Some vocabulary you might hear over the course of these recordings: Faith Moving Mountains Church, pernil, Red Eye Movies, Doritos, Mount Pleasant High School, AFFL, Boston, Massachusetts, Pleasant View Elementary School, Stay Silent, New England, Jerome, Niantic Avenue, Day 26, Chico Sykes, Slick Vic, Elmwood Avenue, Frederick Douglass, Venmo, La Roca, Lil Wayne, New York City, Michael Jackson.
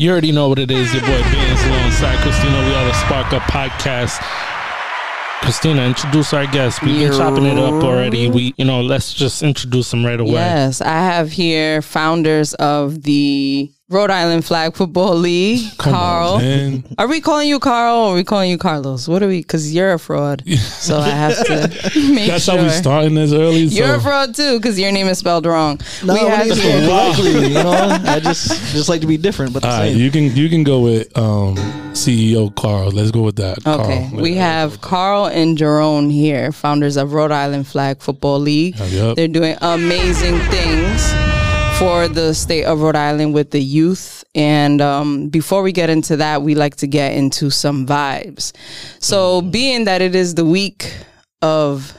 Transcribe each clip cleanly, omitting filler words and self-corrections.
You already know what it is. Your boy Ben's alongside Cristina. We are the Spark Up Podcast. Cristina, introduce our guest. We've been chopping it up already. Let's just introduce them right away. Yes, I have here founders of the Rhode Island Flag Football League, Carl. Are we calling you Carl or are we calling you Carlos? What are we? Because you're a fraud. So I have to make That's sure. That's how we starting this early. So. You're a fraud too because your name is spelled wrong. No, we have here. Exactly. I just like to be different. But all right, you can go with CEO Carl. Let's go with that. Okay, Carl. We have Carl and Jerome here, founders of Rhode Island Flag Football League. Yep. They're doing amazing things for the state of Rhode Island with the youth. And before we get into that, we like to get into some vibes. So being that it is the week of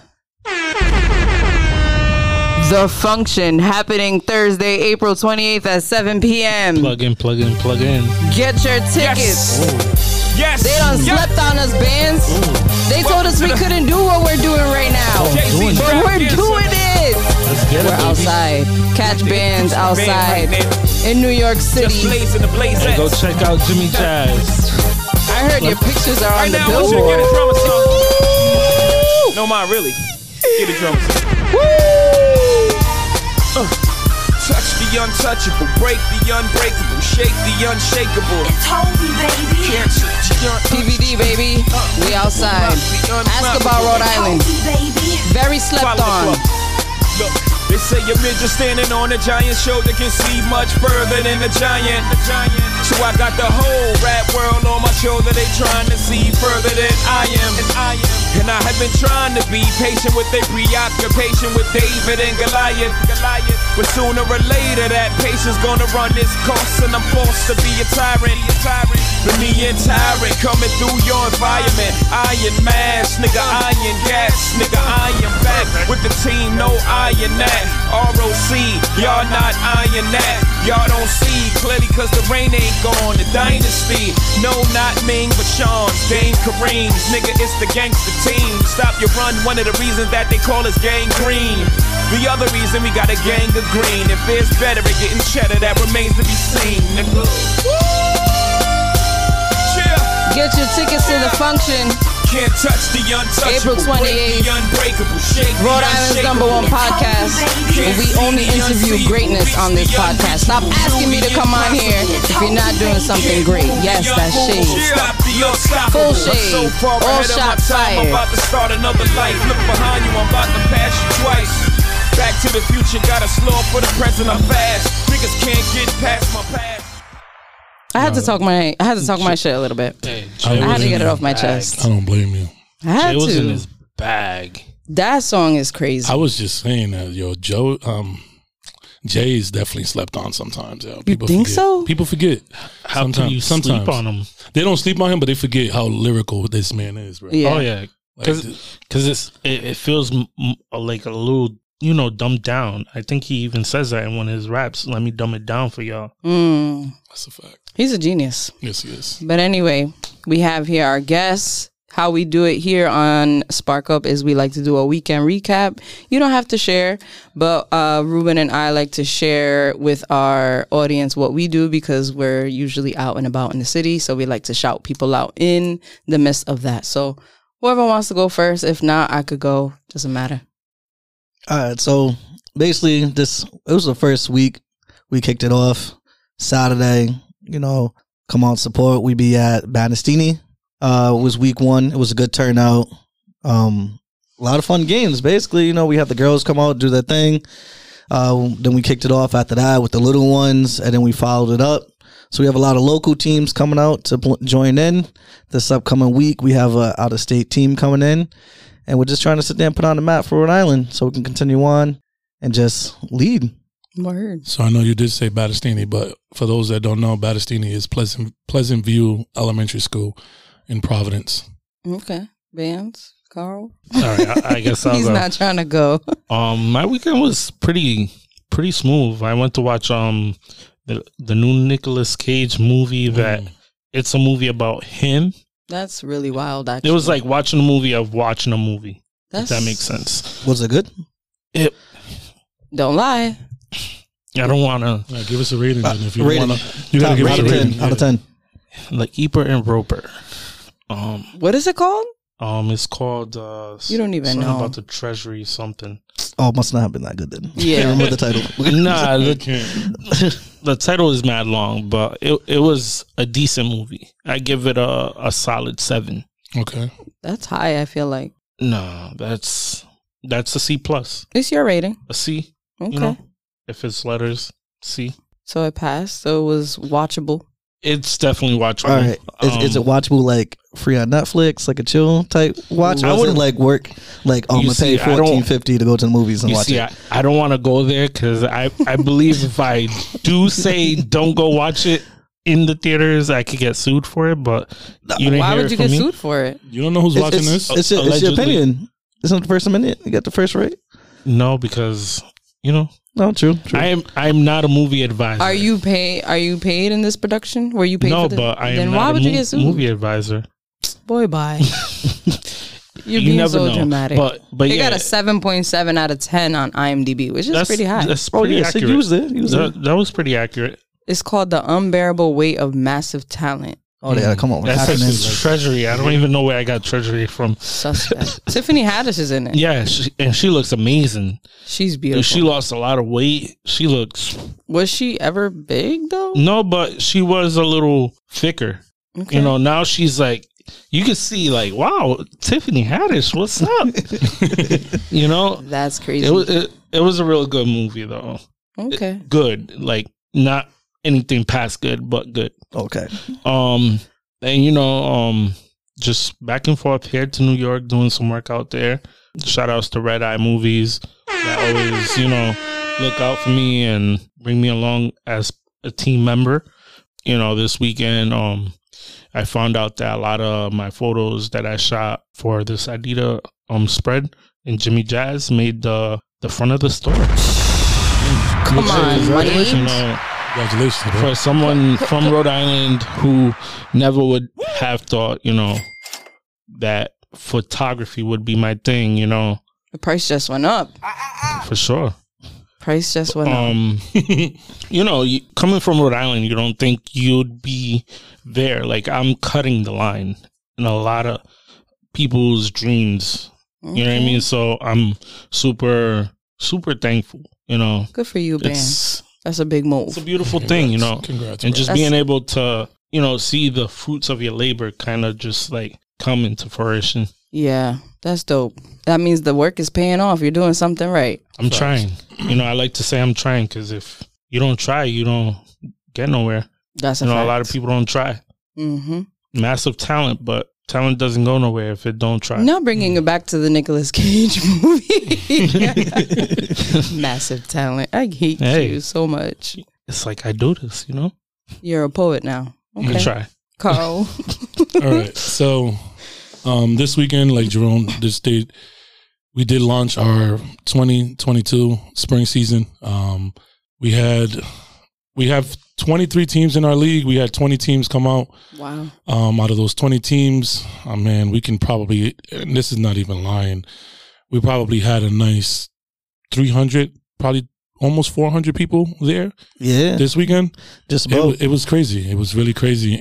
the function happening Thursday, April 28th at 7 p.m. Plug in. Get your tickets. Yes. They done slept on us, bands. They told us we couldn't do what we're doing right now. But we're doing it. We're outside. Catch bands outside in New York City. And go check out Jimmy Jazz. I heard your pictures are on the billboard. No, mine really. Get a drum song. Woo! Touch the untouchable, break the unbreakable, shake the unshakable. It's holy, baby. TVD, baby. We outside. Ask about Rhode Island. Very slept on. They say a midget standing on a giant's shoulder can see much further than a giant. So I got the whole rap world on my shoulder. They trying to see further than I am. And I have been trying to be patient with their preoccupation with David and Goliath. But sooner or later that patience gonna run its course, and I'm forced to be a tyrant. But me and tyrant coming through your environment. Iron mask, nigga, iron gas, nigga, iron back with the team, no iron that. ROC, y'all not iron that. Y'all don't see clearly cause the rain ain't gone. The dynasty, no, not Ming, but Sean, Dame Kareem's. Nigga, it's the gangster team. Stop your run, one of the reasons that they call us gang green. The other reason we got a gang of green. If it's better at getting cheddar, that remains to be seen. Nigga. Get your tickets to the function. Can't touch the April 28th. Rhode Island's #1 podcast. We only interview greatness on this podcast. Stop asking me to come on here if you're not doing something great. Yes, that's shade. Full shade. All shots fired. I'm about to start another life. Look behind you, I'm about to pass you twice. Back to the future, gotta slow up for the present. I'm fast. Niggas can't get past my past. I had to talk my shit a little bit. Hey, I had to get it off my chest. I don't blame you. Jay was in his bag. That song is crazy. I was just saying that, yo, Joe, Jay's definitely slept on sometimes. Yo. People forget. People forget. How sometimes, can you sometimes sleep on him? They don't sleep on him, but they forget how lyrical this man is, bro. Yeah. Oh yeah, because it feels like a little, dumbed down. I think he even says that in one of his raps. Let me dumb it down for y'all. That's a fact. He's a genius. Yes, he is. But anyway, we have here our guests. How we do it here on Spark Up is we like to do a weekend recap. You don't have to share, but Ruben and I like to share with our audience what we do because we're usually out and about in the city. So we like to shout people out in the midst of that. So whoever wants to go first, if not, I could go. Doesn't matter. All right. So basically, it was the first week. We kicked it off Saturday. Come on, support. We be at Battistini. It was week one. It was a good turnout. A lot of fun games, basically. We had the girls come out, do their thing. Then we kicked it off after that with the little ones, and then we followed it up. So we have a lot of local teams coming out to join in. This upcoming week, we have an out-of-state team coming in, and we're just trying to sit there and put on the map for Rhode Island so we can continue on and just lead. Word. So I know you did say Battistini, but for those that don't know, Battistini is Pleasant View Elementary School in Providence. Okay. Vance, Carl. Sorry, I guess I'll He's go. Not trying to go. My weekend was pretty smooth. I went to watch the new Nicolas Cage movie. That it's a movie about him. That's really wild, actually. It was like watching a movie of watching a movie. If that makes sense. Was it good? Don't lie. I don't want to. Right, give us a rating. If you want to, you got to give us a rating. Out of 10. The Eeper and Roper. What is it called? It's called. You don't even know about the Treasury something. Oh, it must not have been that good then. Yeah, I remember the title. Nah, the title is mad long, but it was a decent movie. I give it a solid 7. Okay, that's high. I feel like no, that's a C+. It's your rating. A C. Okay. You know, if it's letters C. So it passed. So it was watchable. It's definitely watchable. All right. Is it watchable like free on Netflix, like a chill type watch? I wouldn't like work like I'm gonna pay $14.50 to go to the movies and watch it. I don't want to go there because I believe if I do say don't go watch it in the theaters, I could get sued for it. But why would you get sued for it? You don't know who's watching this. It's your opinion. It's not the first minute. You got the first right. No, because you know. No, true. I am not a movie advisor. Are you paid in this production? Were you paid? No, for this? But I am. Then not why would you get sued? Movie advisor. Boy, bye. You're being so dramatic. But they got a 7.7 out of 10 on IMDb, which is pretty high. That's pretty accurate. So use it. That was pretty accurate. It's called The Unbearable Weight of Massive Talent. Oh, yeah, come on. That's like Treasury. I don't even know where I got Treasury from. Suspect. Tiffany Haddish is in it. Yeah, she looks amazing. She's beautiful. She lost a lot of weight. She looks... Was she ever big, though? No, but she was a little thicker. Okay. You know, now she's like... You can see like, wow, Tiffany Haddish, what's up? You know? That's crazy. It was a real good movie, though. Okay. Good. Like, not... anything past good, but good. Okay. And you know, just back and forth here to New York, doing some work out there. Shout outs to Red Eye Movies that always, you know, look out for me and bring me along as a team member. You know, this weekend, I found out that a lot of my photos that I shot for this Adidas spread and Jimmy Jazz made the front of the store. Come on, congratulations, bro. For someone from Rhode Island who never would have thought, you know, that photography would be my thing, you know. The price just went up. For sure. Price just went up. You know, coming from Rhode Island, you don't think you'd be there. Like, I'm cutting the line in a lot of people's dreams. Okay. You know what I mean? So I'm super, super thankful, you know. Good for you, man. That's a big move. It's a beautiful thing, you know. Congrats, and just being able to, you know, see the fruits of your labor kind of just like come into fruition. Yeah, that's dope. That means the work is paying off. You're doing something right. I'm trying. You know, I like to say I'm trying because if you don't try, you don't get nowhere. That's a fact. You know, a lot of people don't try. Mm-hmm. Massive talent, but talent doesn't go nowhere if it don't try. Now bringing it back to the Nicolas Cage movie. Massive talent. I hate you so much. It's like I do this, you know? You're a poet now. Okay. You can try. Carl. All right. So this weekend, like Jerome just stated, we did launch our 2022 spring season. We have 23 teams in our league. We had 20 teams come out. Wow. Out of those 20 teams, oh man, we can probably, and this is not even lying, we probably had a nice 300, probably almost 400 people there. Yeah. This weekend. Just about. It was crazy. It was really crazy.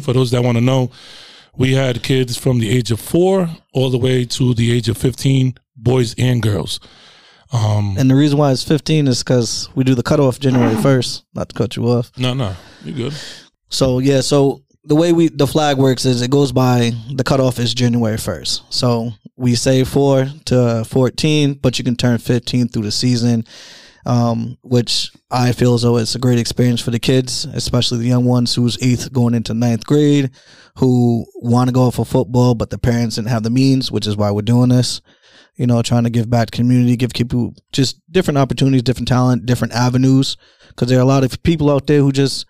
For those that want to know, we had kids from the age of 4 all the way to the age of 15, boys and girls. And the reason why it's 15 is because we do the cutoff January 1st. Not to cut you off. No, you're good. So yeah, so the way the flag works is it goes by the cutoff is January 1st. So we say 4 to 14, but you can turn 15 through the season, which I feel as though it's a great experience for the kids, especially the young ones who's 8th going into 9th grade, who want to go for football, but the parents didn't have the means, which is why we're doing this. You know, trying to give back to community, give people just different opportunities, different talent, different avenues. Because there are a lot of people out there who just,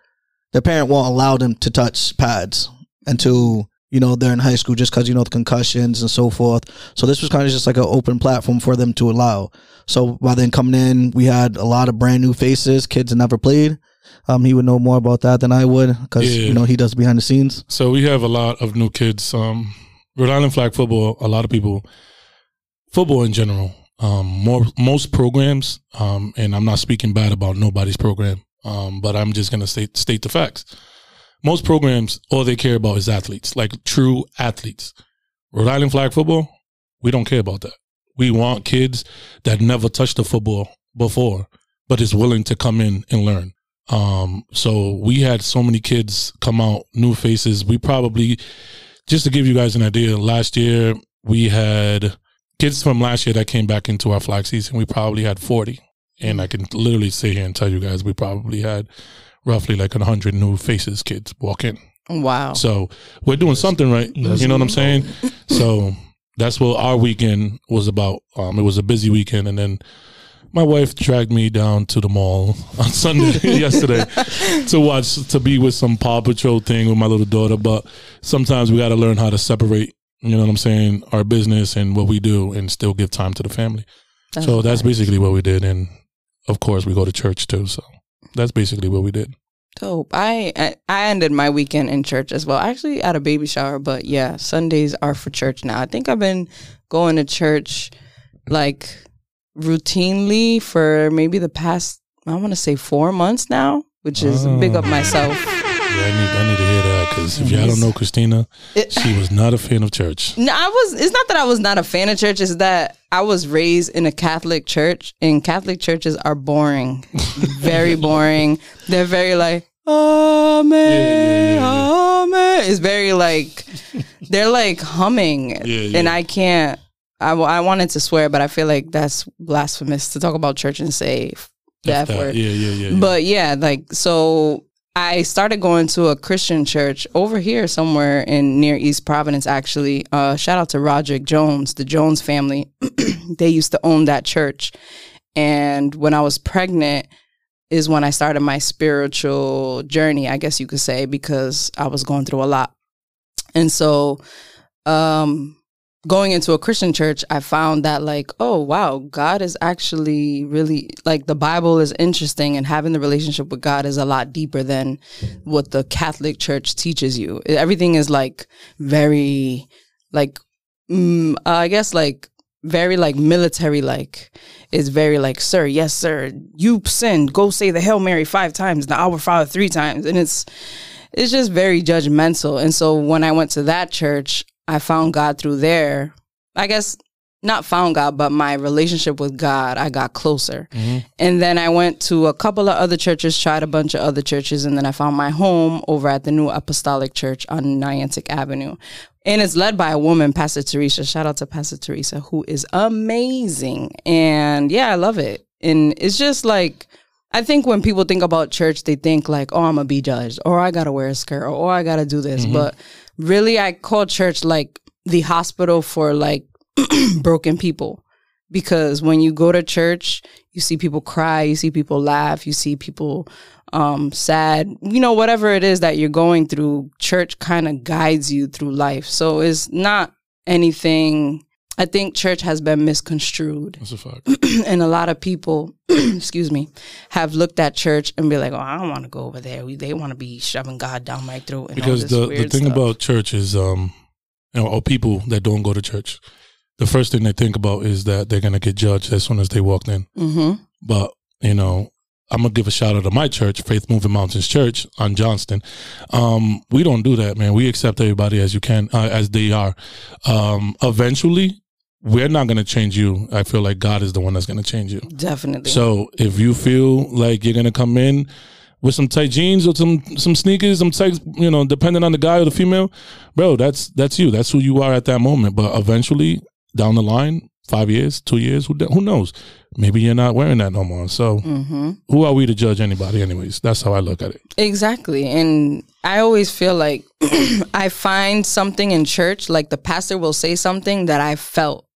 their parent won't allow them to touch pads until, you know, they're in high school just because, you know, the concussions and so forth. So this was kind of just like an open platform for them to allow. So by then coming in, we had a lot of brand new faces, kids that never played. He would know more about that than I would because, you know, he does behind the scenes. So we have a lot of new kids. Rhode Island flag football, a lot of people. Football in general Most programs, and I'm not speaking bad about nobody's program, but I'm just going to state the facts. Most programs, all they care about is athletes, like true athletes. Rhode Island flag football, we don't care about that. We want kids that never touched the football before, but is willing to come in and learn. So we had so many kids come out, new faces. We probably, just to give you guys an idea, last year we had kids from last year that came back into our flag season. We probably had 40. And I can literally sit here and tell you guys, we probably had roughly like 100 new faces kids walk in. Wow. So we're doing something right. You know what I'm saying? So that's what our weekend was about. It was a busy weekend. And then my wife dragged me down to the mall on Sunday yesterday to be with some Paw Patrol thing with my little daughter. But sometimes we got to learn how to separate, you know what I'm saying, our business and what we do and still give time to the family. So that's basically what we did. And of course we go to church too. So that's basically what we did. Dope. I ended my weekend in church as well. Actually at a baby shower, but yeah, Sundays are for church now. I think I've been going to church like routinely for maybe the past, I want to say 4 months now, which is big up myself. Yeah, I need to hear that, because if y'all don't know Cristina, she was not a fan of church. No, I was. It's not that I was not a fan of church. It's that I was raised in a Catholic church, and Catholic churches are boring, very boring. They're very like, amen, amen. It's very like, they're like humming, and I can't. I wanted to swear, but I feel like that's blasphemous to talk about church and say the F word. Yeah. But yeah, like, so I started going to a Christian church over here somewhere in near East Providence, actually. Shout out to Roderick Jones, the Jones family. They used to own that church. And when I was pregnant is when I started my spiritual journey, I guess you could say, because I was going through a lot. And so, going into a Christian church, I found that like, oh, wow, God is actually really, like, the Bible is interesting, and having the relationship with God is a lot deeper than what the Catholic church teaches you. Everything is like very like, I guess like very like military, like it's very like, sir, yes, sir, you sinned. Go say the Hail Mary 5 times, the Our Father 3 times. And it's just very judgmental. And so when I went to that church, I found God through there. I guess not found God, but my relationship with God, I got closer. Mm-hmm. And then I went to a couple of other churches, tried a bunch of other churches, and then I found my home over at the New Apostolic Church on Niantic Avenue. And it's led by a woman, Pastor Teresa. Shout out to Pastor Teresa, who is amazing. And yeah, I love it. And it's just like, I think when people think about church, they think like, oh, I'm going to be judged, or I got to wear a skirt, or I got to do this. Mm-hmm. But really, I call church like the hospital for like broken people, because when you go to church, you see people cry, you see people laugh, you see people sad, you know, whatever it is that you're going through, church kind of guides you through life. So it's not anything. I think church has been misconstrued. That's a fact. And a lot of people, excuse me, have looked at church and be like, oh, I don't want to go over there. They want to be shoving God down my throat. And because all this the thing stuff about church is, you know, or people that don't go to church, the first thing they think about is that they're going to get judged as soon as they walked in. Mm-hmm. But, you know, I'm going to give a shout out to my church, Faith Moving Mountains Church on Johnston. We don't do that, man. We accept everybody as you can, as they are. Eventually, we're not going to change you. I feel like God is the one that's going to change you. Definitely. So if you feel like you're going to come in with some tight jeans or some sneakers, some tight, you know, depending on the guy or the female, bro, that's you. That's who you are at that moment. But eventually, down the line, 5 years, 2 years, who knows? Maybe you're not wearing that no more. So who are we to judge anybody anyways? That's how I look at it. Exactly. And I always feel like I find something in church, like the pastor will say something that I felt.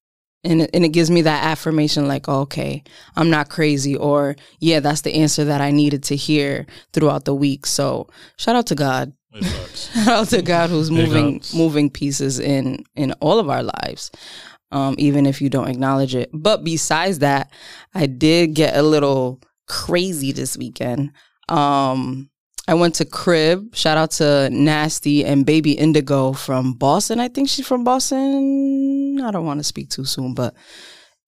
And it gives me that affirmation like, oh, okay, I'm not crazy, or yeah, that's the answer that I needed to hear throughout the week. So shout out to God. Shout out to God, who's moving pieces in all of our lives, even if you don't acknowledge it. But besides that, I did get a little crazy this weekend. I went to Crib. Shout out to Nasty and Baby Indigo from Boston. I think she's from Boston. I don't want to speak too soon, but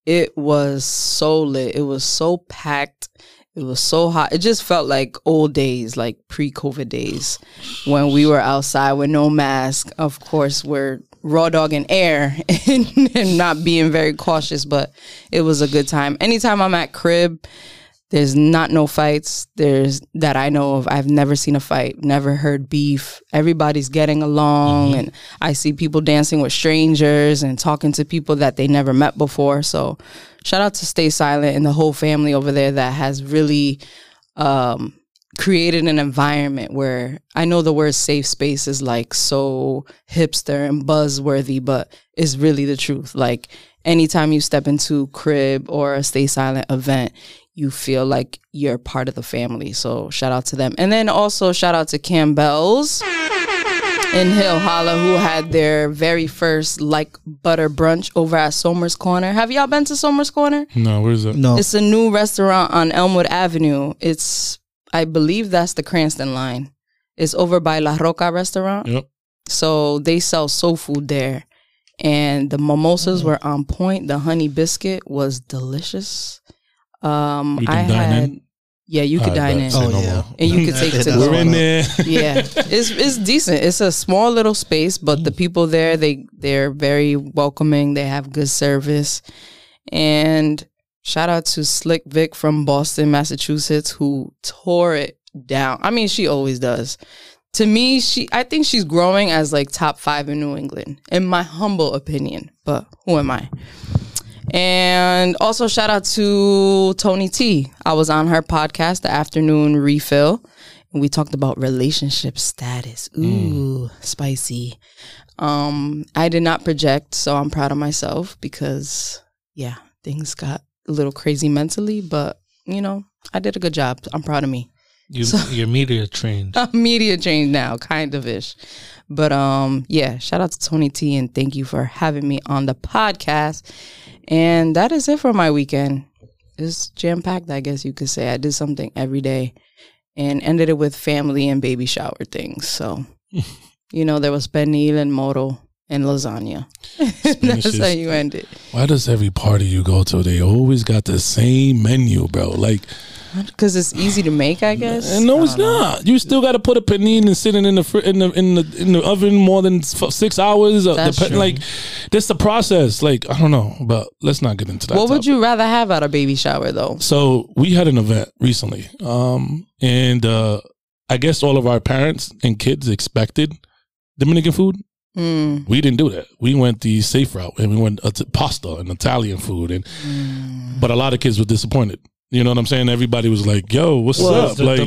It was so lit. It was so packed. It was so hot. It just felt like old days, like pre-COVID days when we were outside with no mask. Of course, we're raw dog in air and not being very cautious, but it was a good time. Anytime I'm at Crib, there's not no fights. There's that I know of. I've never seen a fight, never heard beef. Everybody's getting along, and I see people dancing with strangers and talking to people that they never met before. So shout out to Stay Silent and the whole family over there that has really created an environment where I know the word safe space is like so hipster and buzzworthy, but it's really the truth. Like anytime you step into Crib or a Stay Silent event, you feel like you're part of the family. So shout out to them. And then also shout out to Campbell's in Hill Holla, who had their very first like butter brunch over at Somers Corner. Have y'all been to Somers Corner? No, where's that? No. It's a new restaurant on Elmwood Avenue. It's, I believe that's the Cranston line. It's over by La Roca restaurant. Yep. So they sell soul food there. And the mimosas were on point. The honey biscuit was delicious. You could dine in and you could take to We're in there. Yeah, it's decent. It's a small little space, but the people there, they're very welcoming. They have good service. And shout out to Slick Vic from Boston, Massachusetts, who tore it down. I mean, she always does. To me, I think she's growing as like top 5 in New England, in my humble opinion. But who am I? And also shout out to Tony T. I was on her podcast, The Afternoon Refill, and we talked about relationship status. Ooh, spicy. I did not project, so I'm proud of myself because, yeah, things got a little crazy mentally, but, you know, I did a good job. I'm proud of me. You're media trained. I'm media trained now, kind of-ish. But, yeah, shout out to Tony T, and thank you for having me on the podcast. And that is it for my weekend. It's jam-packed, I guess you could say. I did something every day and ended it with family and baby shower things. So, you know, there was pernil and moro and lasagna. That's how you end it. Why does every party you go to, they always got the same menu, bro? Like... Because it's easy to make, I guess. And no, it's not. You still got to put a panini and sit it in the oven more than 6 hours. That's true. Like, this is the process. Like, I don't know, but let's not get into that. What would you rather have at a baby shower, though? So we had an event recently, and I guess all of our parents and kids expected Dominican food. We didn't do that. We went the safe route, and we went to pasta and Italian food, and but a lot of kids were disappointed. You know what I'm saying? Everybody was like, yo, what's up? Like,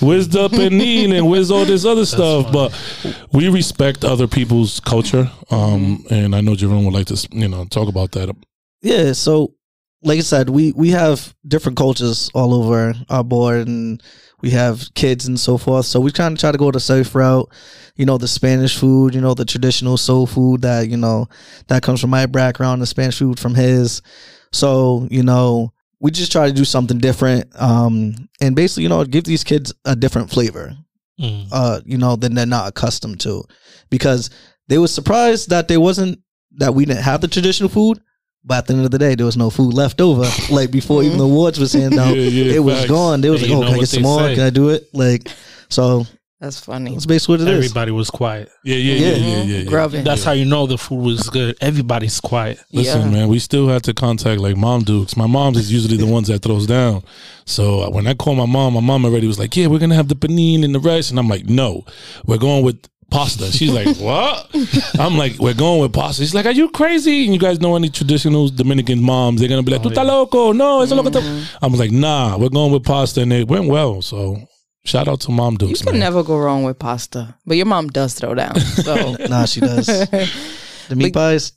where's the panini and where's all this other stuff? Funny. But we respect other people's culture. And I know Jerome would like to, you know, talk about that. Yeah. So like I said, we have different cultures all over our board, and we have kids and so forth. So we kind of try to go the safe route, you know, the Spanish food, you know, the traditional soul food that, you know, that comes from my background, the Spanish food from his. So, you know, we just try to do something different, and basically, you know, give these kids a different flavor, you know, than they're not accustomed to, because they were surprised that we didn't have the traditional food. But at the end of the day, there was no food left over. Like before even the awards was handed out, it was gone. They was like, oh, can I get some more? Can I do it? Like, so. That's funny. That's basically what it is. Everybody was quiet. Yeah. That's how you know the food was good. Everybody's quiet. Listen, man, we still had to contact like Mom Dukes. My mom is usually the ones that throws down. So when I call my mom already was like, yeah, we're going to have the panini and the rice. And I'm like, no, we're going with pasta. She's like, what? I'm like, we're going with pasta. She's like, are you crazy? And you guys know any traditional Dominican moms, they're going to be like, tu ta loco. No, it's a loco. I was like, nah, we're going with pasta. And it went well, so. Shout out to Mom Dukes. You can never go wrong with pasta, but your mom does throw down. So. Nah, she does. The meat pies.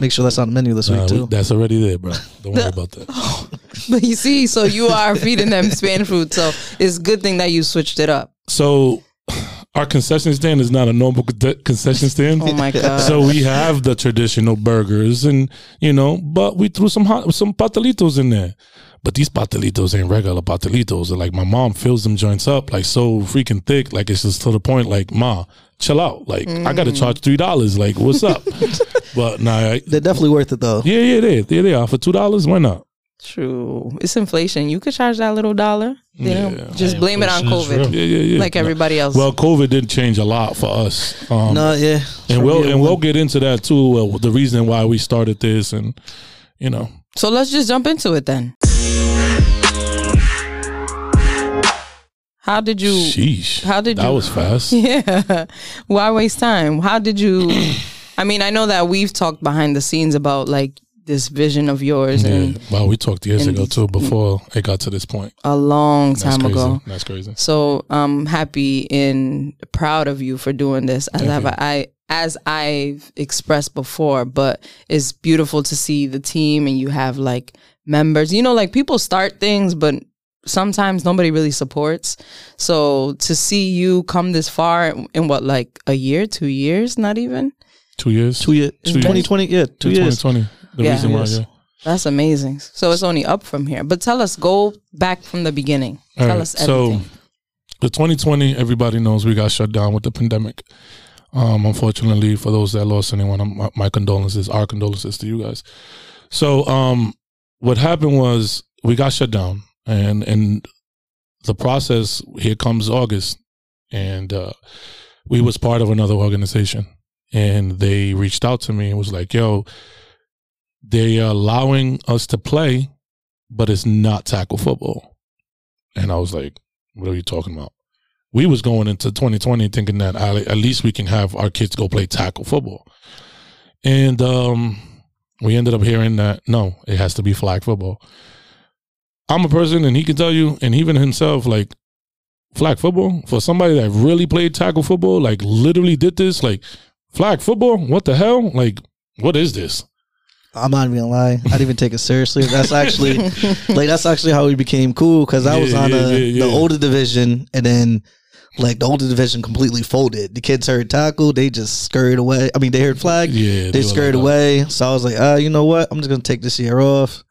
Make sure that's on the menu this week too. That's already there, bro. Don't worry about that. Oh, but you see, so you are feeding them Spanish food, so it's a good thing that you switched it up. So our concession stand is not a normal concession stand. Oh my god! So we have the traditional burgers, and you know, but we threw some patelitos in there. But these patelitos ain't regular patelitos. They're like, my mom fills them joints up like so freaking thick. Like, it's just to the point, like, ma, chill out. Like, I got to charge $3. Like, what's up? But nah, they're definitely worth it though. Yeah, yeah, they are. For $2, why not? True. It's inflation. You could charge that little dollar. Yeah. Just blame it on COVID. Yeah. Like everybody else. Well, COVID didn't change a lot for us. And we'll get into that too. The reason why we started this, and you know. So let's just jump into it then. How did you? Sheesh. How did you? That was fast. Yeah. Why waste time? How did you? I mean, I know that we've talked behind the scenes about like this vision of yours. Yeah. And, wow, we talked years ago too. Before it got to this point, a long time ago. That's crazy. So I'm happy and proud of you for doing this. As I've expressed before, but it's beautiful to see the team and you have like members. You know, like people start things, but sometimes nobody really supports. So to see you come this far in what, like a year, 2 years, not even 2 years, 2 years, 2020. Yeah. 2 years, 2020. The reason why. That's amazing. So it's only up from here, but tell us, go back from the beginning. Tell us everything. So the 2020, everybody knows we got shut down with the pandemic. Unfortunately, for those that lost anyone, my condolences, our condolences to you guys. So, what happened was we got shut down. And the process, here comes August, and we was part of another organization, and they reached out to me and was like, yo, they are allowing us to play, but it's not tackle football. And I was like, what are you talking about? We was going into 2020 thinking that at least we can have our kids go play tackle football. And we ended up hearing that, no, it has to be flag football. I'm a person, and he can tell you, and even himself, like, flag football, for somebody that really played tackle football, like, literally did this, like, flag football? What the hell? Like, what is this? I'm not even gonna lie. I didn't even take it seriously. That's actually, like, that's actually how we became cool, because I was on the older division, and then, like, the older division completely folded. The kids heard tackle, they just scurried away. I mean, they heard flag, they scurried away. So I was like, you know what? I'm just gonna take this year off.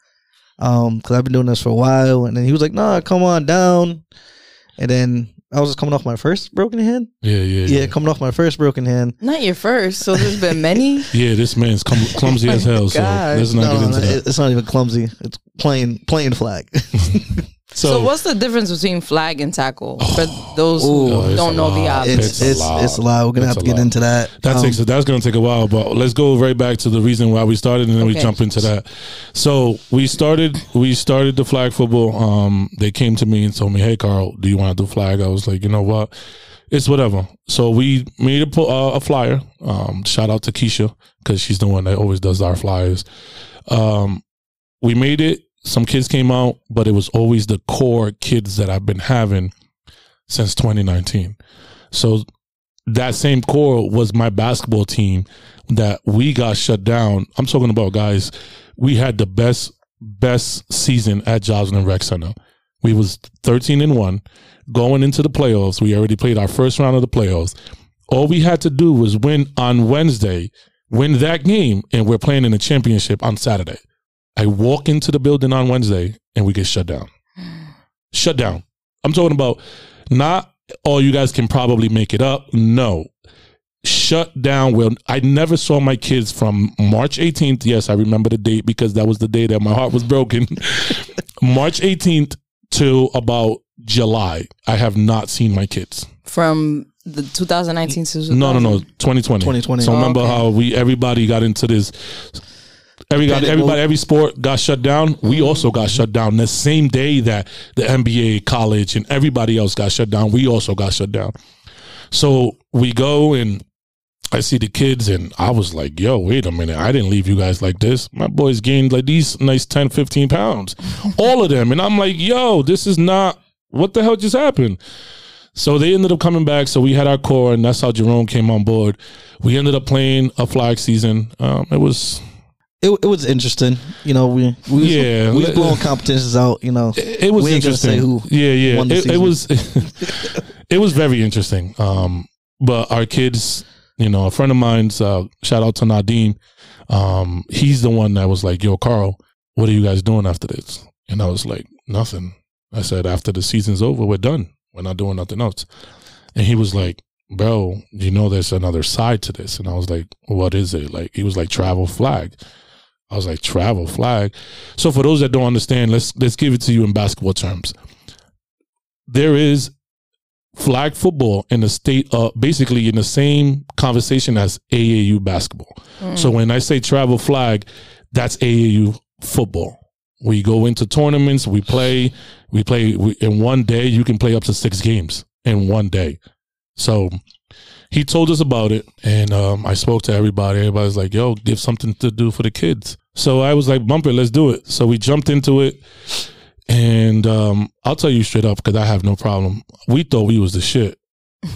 Cause I've been doing this for a while. And then he was like, nah, come on down. And then I was just coming off my first broken hand. Yeah, coming off my first broken hand. Not your first. So there's been many. Yeah, this man's clumsy as hell. So let's not get into that. It's not even clumsy. It's plain flag. So what's the difference between flag and tackle? For those who don't know the options. It's a lot. We're going to have to get into that. That's going to take a while, but let's go right back to the reason why we started, and then we jump into that. So we started the flag football. They came to me and told me, hey, Carl, do you want to do flag? I was like, you know what? It's whatever. So we made a flyer. Shout out to Keisha, because she's the one that always does our flyers. We made it. Some kids came out, but it was always the core kids that I've been having since 2019. So that same core was my basketball team that we got shut down. I'm talking about, guys, we had the best season at Jocelyn Rec Center. We was 13-1 going into the playoffs. We already played our first round of the playoffs. All we had to do was win on Wednesday, win that game, and we're playing in the championship on Saturday. I walk into the building on Wednesday and we get shut down. Shut down. I'm talking about not all you guys can probably make it up. No. Shut down. Well, I never saw my kids from March 18th. Yes, I remember the date because that was the day that my heart was broken. March 18th to about July. I have not seen my kids. From the 2019 to 2020? No, 2020. 2020. So remember how everybody got into this... Every sport got shut down. We also got shut down the same day that the NBA, college, and everybody else got shut down. We also got shut down. So we go and I see the kids, and I was like, yo, wait a minute. I didn't leave you guys like this. My boys gained like these nice 10, 15 pounds, all of them. And I'm like, yo, this is not, what the hell just happened? So they ended up coming back. So we had our core, and that's how Jerome came on board. We ended up playing a flag season. It was interesting, you know. We was blowing competitions out, you know. It was interesting. Say who won the season. It was very interesting. But our kids, you know, a friend of mine's shout out to Nadine. He's the one that was like, "Yo, Carl, what are you guys doing after this?" And I was like, nothing. I said, after the season's over, we're done. We're not doing nothing else. And he was like, bro, you know, there's another side to this. And I was like, what is it? Like, he was like, travel flag. I was like, travel flag. So for those that don't understand, let's give it to you in basketball terms. There is flag football in the state, basically in the same conversation as AAU basketball. Mm. So when I say travel flag, that's AAU football. We go into tournaments, we play, in one day, you can play up to 6 games in one day. So he told us about it, and I spoke to everybody. Everybody's like, yo, give something to do for the kids. So I was like, bump it, let's do it. So we jumped into it, and I'll tell you straight up, because I have no problem. We thought we was the shit.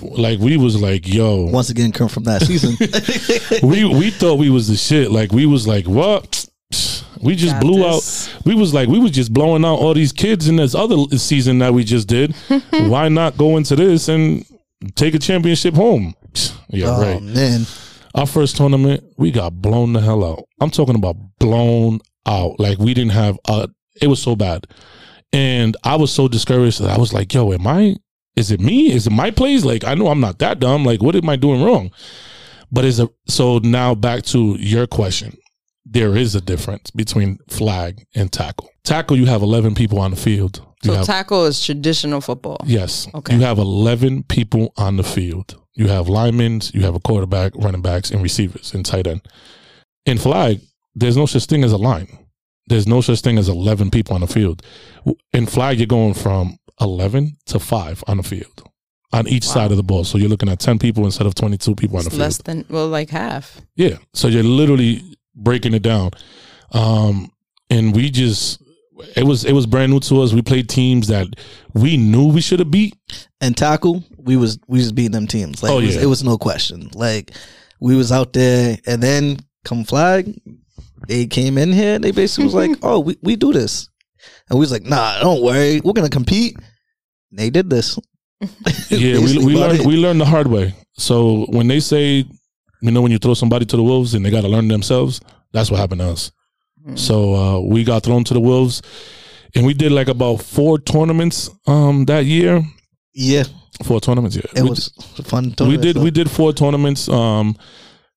Like, we was like, yo. Once again, come from that season. we thought we was the shit. Like, we was like, what? We just got blew this out. We was like, we was just blowing out all these kids in this other season that we just did. Why not go into this and take a championship home? Yeah, oh, right. Man. Our first tournament, we got blown the hell out. I'm talking about blown out. Like, we didn't have it was so bad. And I was so discouraged that I was like, yo, is it me? Is it my place? Like, I know I'm not that dumb. Like, what am I doing wrong? But so now back to your question. There is a difference between flag and tackle. Tackle, you have 11 people on the field. Tackle is traditional football. Yes. Okay. You have 11 people on the field. You have linemen, you have a quarterback, running backs, and receivers, and tight end. In flag, there's no such thing as a line. There's no such thing as 11 people on the field. In flag, you're going from 11 to 5 on the field. On each side of the ball. So you're looking at 10 people instead of 22 people on the field. Less than, well, like half. Yeah. So you're literally breaking it down, and we just it was brand new to us. We played teams that we knew we should have beat, and tackle we just beat them teams. Like, it was no question. Like, we was out there, and then come flag, they came in here and they basically was like, "Oh, we do this," and we was like, "Nah, don't worry, we're gonna compete." And they did this. Yeah, we learned the hard way. So when they say, you know, when you throw somebody to the wolves and they got to learn themselves, that's what happened to us. Mm. So we got thrown to the wolves, and we did like about 4 tournaments that year. Yeah. 4 tournaments, yeah. It was a fun tournament. We did 4 tournaments.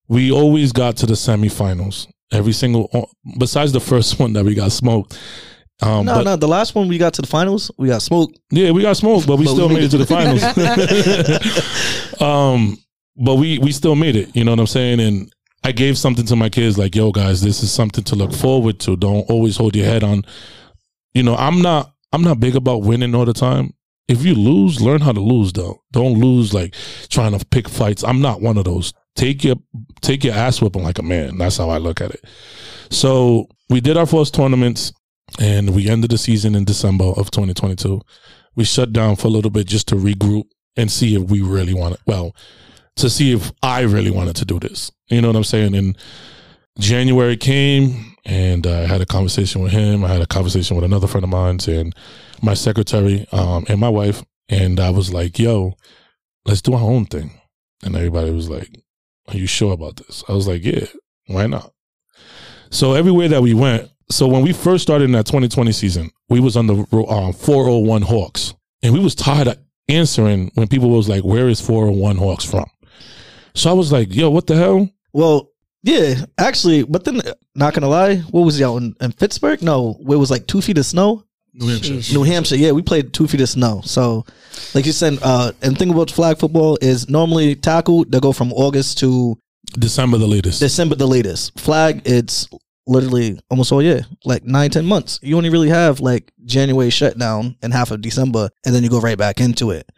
We always got to the semifinals. Every single, besides the first one that we got smoked. No, the last one we got to the finals, we got smoked. Yeah, we got smoked, but we still made it to the finals. But we still made it, you know what I'm saying? And I gave something to my kids, like, yo, guys, this is something to look forward to. Don't always hold your head on. You know, I'm not big about winning all the time. If you lose, learn how to lose, though. Don't lose, like, trying to pick fights. I'm not one of those. Take your ass whipping like a man. That's how I look at it. So we did our first tournaments, and we ended the season in December of 2022. We shut down for a little bit just to regroup and see if we really want it. Well, to see if I really wanted to do this. You know what I'm saying? And January came, and I had a conversation with him. I had a conversation with another friend of mine and my secretary and my wife. And I was like, yo, let's do our own thing. And everybody was like, are you sure about this? I was like, yeah, why not? So everywhere that we went, so when we first started in that 2020 season, we was on the 401 Hawks. And we was tired of answering when people was like, where is 401 Hawks from? So I was like, yo, what the hell? Well, yeah, actually, but then, not going to lie, what was y'all in Pittsburgh? No, it was like 2 feet of snow. New Hampshire, yeah, we played 2 feet of snow. So, like you said, and the thing about flag football is normally tackle, they go from August to December the latest. Flag, it's literally almost all year, like 9-10 months. You only really have like January shutdown and half of December, and then you go right back into it.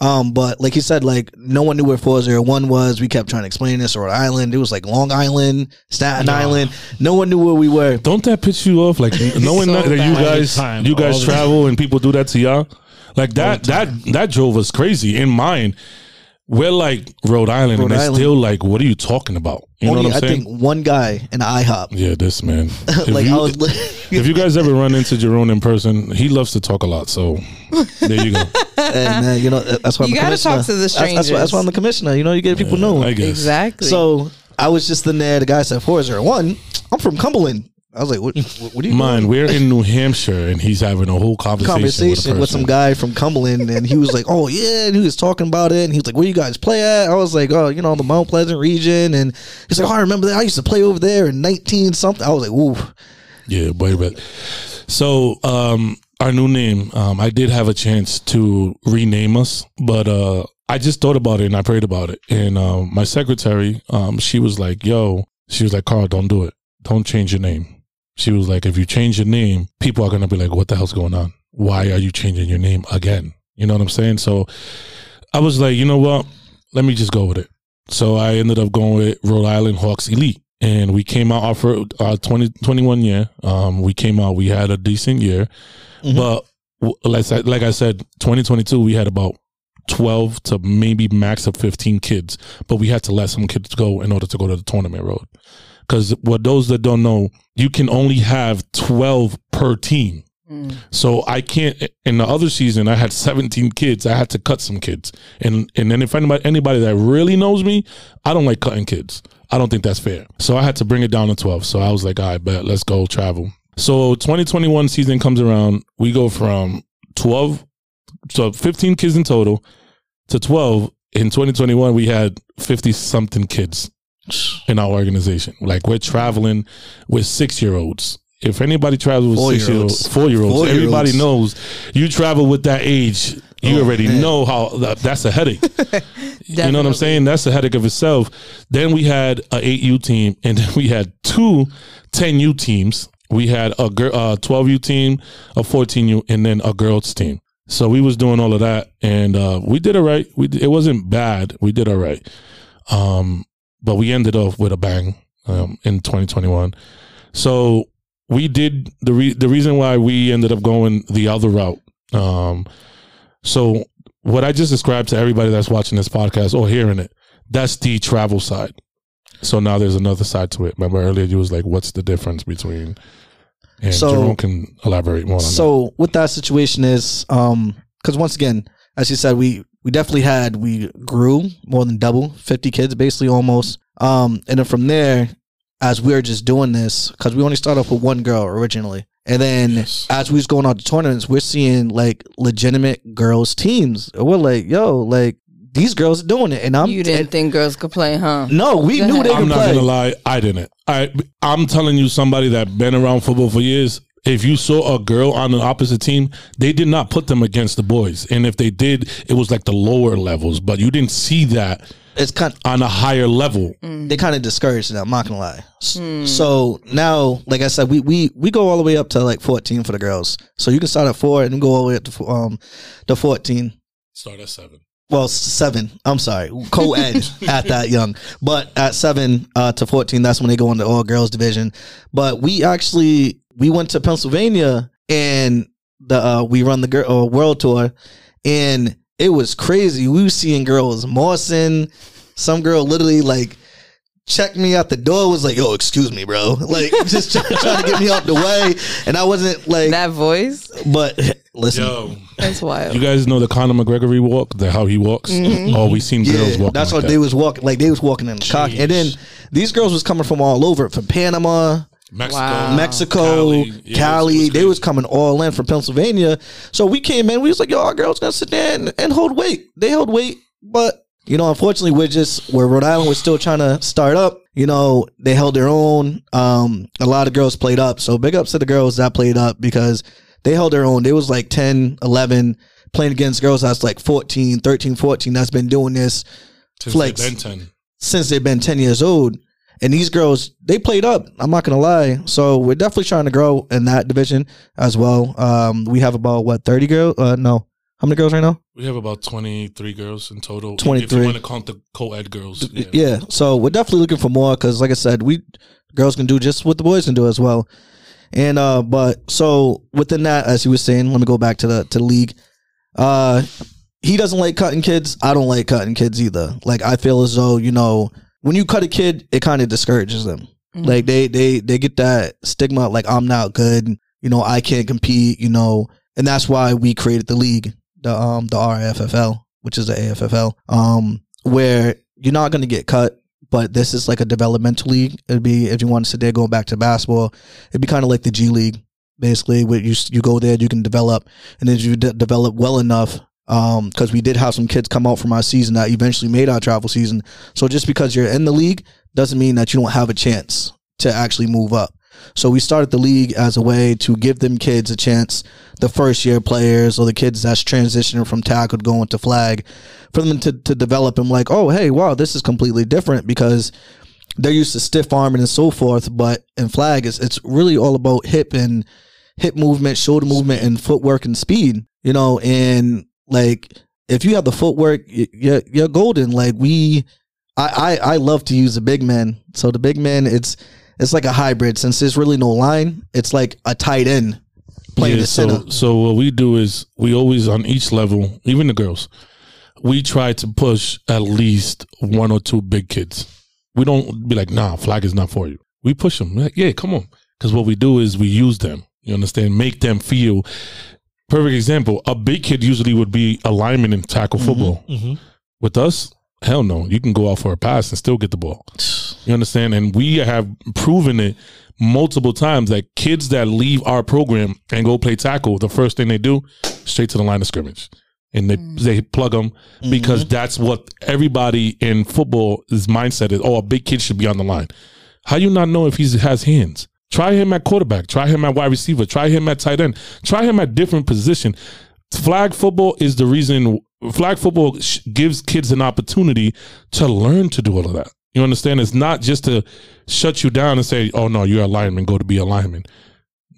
But like you said, like, no one knew where 401 was. We kept trying to explain this, Rhode Island. It was like Long Island, Staten Island. No one knew where we were. Don't that piss you off? Like, knowing so that you guys travel and people do that to y'all, like that drove us crazy. In mind, we're like Rhode Island. Still like, what are you talking about? You know what I'm saying? I think one guy in IHOP. Yeah, this man. If you guys ever run into Jerome in person, he loves to talk a lot. So there you go. And you know, that's why you got to talk to the strangers. That's why I'm the commissioner. You know, you get people known. I guess. Exactly. So I was just in there. The guy said 401. I'm from Cumberland. I was like, what do you mind, doing? We're in New Hampshire, and he's having a whole conversation with some guy from Cumberland, and he was like, oh, yeah, and he was talking about it, and he was like, where you guys play at? I was like, oh, you know, the Mount Pleasant region, and he's like, oh, I remember that. I used to play over there in 19-something. I was like, ooh. Yeah, wait a bit. So, our new name, I did have a chance to rename us, but I just thought about it, and I prayed about it, and my secretary, she was like, yo, she was like, Carl, don't do it. Don't change your name. She was like, if you change your name, people are going to be like, what the hell's going on? Why are you changing your name again? You know what I'm saying? So I was like, you know what? Let me just go with it. So I ended up going with Rhode Island Hawks Elite. And we came out for our 21 year. We came out, we had a decent year. Mm-hmm. But like I said, 2022, we had about 12 to maybe max of 15 kids. But we had to let some kids go in order to go to the tournament road. Because what those that don't know, you can only have 12 per team. Mm. So I can't. In the other season, I had 17 kids. I had to cut some kids. And then if anybody that really knows me, I don't like cutting kids. I don't think that's fair. So I had to bring it down to 12. So I was like, all right, bet, let's go travel. So 2021 season comes around. We go from 12, so 15 kids in total to 12. In 2021, we had 50-something kids in our organization. Like, we're traveling with 6-year-olds. If anybody travels with 6-year-olds, 4-year-olds, everybody knows you travel with that age. You already know how that's a headache. You know what I'm saying? That's a headache of itself. Then we had an 8U team, and then we had two 10U teams. We had a 12U team, a 14U, and then a girls team. So we was doing all of that, and we did all right. It wasn't bad. We did all right. But we ended off with a bang in 2021. So we did the reason why we ended up going the other route. So what I just described to everybody that's watching this podcast or hearing it, that's the travel side. So now there's another side to it. Remember earlier you was like, what's the difference between? And so, Jerome can elaborate more on that. So what that situation is, because once again, as you said, we definitely had, we grew more than double, 50 kids, basically almost. And then from there, as we were just doing this, because we only started off with one girl originally. And then as we was going out to tournaments, we're seeing like legitimate girls teams. We're like, yo, like these girls are doing it. And you didn't think girls could play, huh? No, we knew they could play. I'm not going to lie. I didn't. I'm telling you, somebody that been around football for years, if you saw a girl on the opposite team, they did not put them against the boys. And if they did, it was like the lower levels. But you didn't see that it's kind of on a higher level. Mm. They kind of discouraged it, I'm not going to lie. Mm. So now, like I said, we go all the way up to like 14 for the girls. So you can start at 4 and go all the way up to 14. Start at 7. Well, 7. I'm sorry. Co-ed at that young. But at 7 to 14, that's when they go into all-girls division. But we actually... we went to Pennsylvania and we run the world tour, and it was crazy. We were seeing girls Morrison. Some girl literally like checked me out the door, was like, "Yo, excuse me, bro," like just trying to get me out the way. And I wasn't like that voice, but listen, yo, that's wild. You guys know the Conor McGregor walk, how he walks. Mm-hmm. Oh, we seen girls walking. That's like how they was walking. Like they was walking in the cock, and then these girls was coming from all over, from Panama. Mexico, Cali. They was coming all in from Pennsylvania. So we came in. We was like, yo, our girls gonna sit there and hold weight. They held weight, but you know, unfortunately, we're Rhode Island. We're still trying to start up. You know, they held their own. A lot of girls played up. So big ups to the girls that played up because they held their own. They was like 10, 11 playing against girls that's like 14, 13, 14. That's been doing this since they've been 10 years old. And these girls, they played up. I'm not going to lie. So we're definitely trying to grow in that division as well. We have about, 30 girls? No. How many girls right now? We have about 23 girls in total. 23. If you want to count the co-ed girls. Yeah. So we're definitely looking for more because, like I said, girls can do just what the boys can do as well. And so within that, as he was saying, let me go back to the league. He doesn't like cutting kids. I don't like cutting kids either. Like, I feel as though, you know, when you cut a kid, it kind of discourages them. Mm-hmm. Like they get that stigma, like I'm not good, you know, I can't compete, you know, and that's why we created the league, the RAFFL, which is the AFFL, where you're not going to get cut. But this is like a developmental league. It'd be, if you want to sit there going back to basketball, it'd be kind of like the G League, basically, where you go there, you can develop. And if you develop well enough, because we did have some kids come out from our season that eventually made our travel season. So just because you're in the league doesn't mean that you don't have a chance to actually move up. So we started the league as a way to give them kids a chance, the first-year players or the kids that's transitioning from tackle going to flag, for them to develop and like, oh, hey, wow, this is completely different, because they're used to stiff arming and so forth. But in flag, it's really all about hip movement, shoulder movement, and footwork and speed, you know. And, like, if you have the footwork, you're golden. Like, I love to use the big man. So the big man, it's like a hybrid, since there's really no line. It's like a tight end playing the center. So what we do is we always, on each level, even the girls, we try to push at least one or two big kids. We don't be like, nah, flag is not for you. We push them. We're like, yeah, come on. Because what we do is we use them. You understand? Make them feel. Perfect example. A big kid usually would be a lineman in tackle football. Mm-hmm. With us, hell no. You can go out for a pass and still get the ball. You understand? And we have proven it multiple times that kids that leave our program and go play tackle, the first thing they do, straight to the line of scrimmage. And they plug them, because that's what everybody in football is mindset is. Oh, a big kid should be on the line. How you not know if he has hands? Try him at quarterback. Try him at wide receiver. Try him at tight end. Try him at different position. Flag football is the reason. Flag football gives kids an opportunity to learn to do all of that. You understand? It's not just to shut you down and say, oh, no, you're a lineman, go to be a lineman.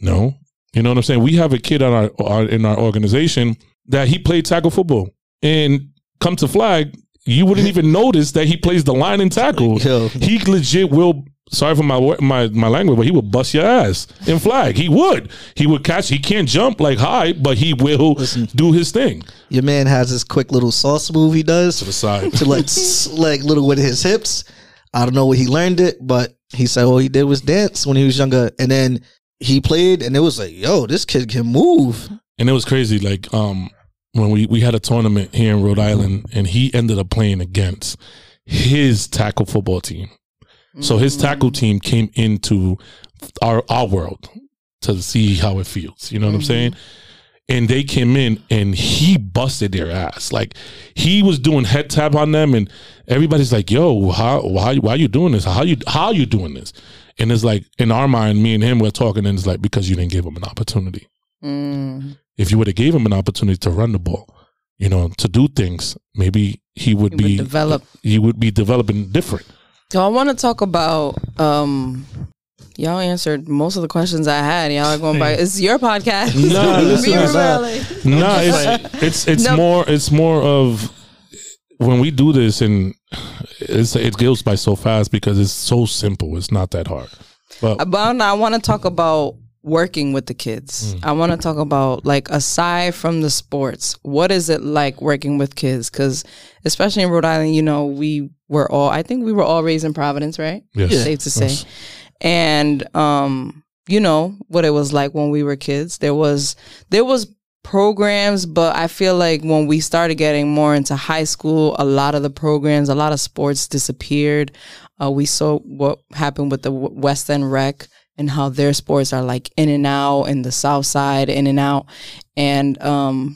No. You know what I'm saying? We have a kid on in our organization that he played tackle football. And come to flag, you wouldn't even notice that he plays the line and tackle. Yo. He legit will, sorry for my language, but he will bust your ass in flag. He would. He would catch. He can't jump like high, but he will do his thing. Your man has this quick little sauce move he does. To the side. To like little with his hips. I don't know where he learned it, but he said all he did was dance when he was younger. And then he played, and it was like, yo, this kid can move. And it was crazy. Like, when we had a tournament here in Rhode Island, and he ended up playing against his tackle football team. So his tackle team came into our world to see how it feels. You know what I'm saying? And they came in, and he busted their ass. Like, he was doing head tap on them, and everybody's like, yo, why are you doing this? How you doing this? And it's like, in our mind, me and him, we're talking, and it's like, because you didn't give him an opportunity. If you would have gave him an opportunity to run the ball, you know, to do things, maybe he would be developing different. So I want to talk about, y'all answered most of the questions I had. Y'all are going by, it's your podcast. No, it's more of when we do this, and it goes by so fast because it's so simple. It's not that hard. But I want to talk about working with the kids. I want to talk about, like, aside from the sports, what is it like working with kids? Because especially in Rhode Island, you know, I think we were all raised in Providence, right? Yes. Yeah. Safe to say. Yes. And, you know, what it was like when we were kids. There was programs, but I feel like when we started getting more into high school, a lot of the programs, a lot of sports disappeared. We saw what happened with the West End Rec and how their sports are, like, in and out, in the South Side, in and out. And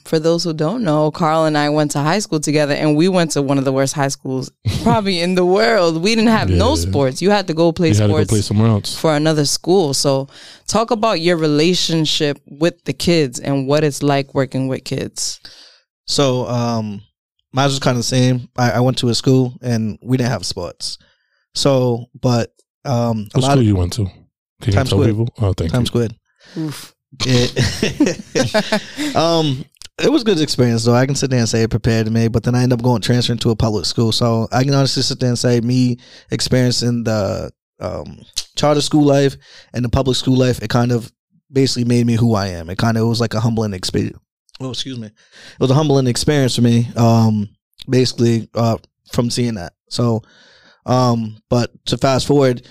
for those who don't know, Carl and I went to high school together, and we went to one of the worst high schools probably in the world. We didn't have no sports. You had to go play sports, go play somewhere else, for another school. So talk about your relationship with the kids and what it's like working with kids. So mine was kind of the same. I went to a school, and we didn't have sports. So, but what school you went to? Can you tell people? Oh, thank you. Times Square. Oof. It was a good experience, though. I can sit there and say it prepared me, but then I end up transferring to a public school. So I can honestly sit there and say me experiencing the charter school life and the public school life, it kind of basically made me who I am. It was like a humbling experience. Oh, excuse me. It was a humbling experience for me, basically, from seeing that. So, but to fast forward,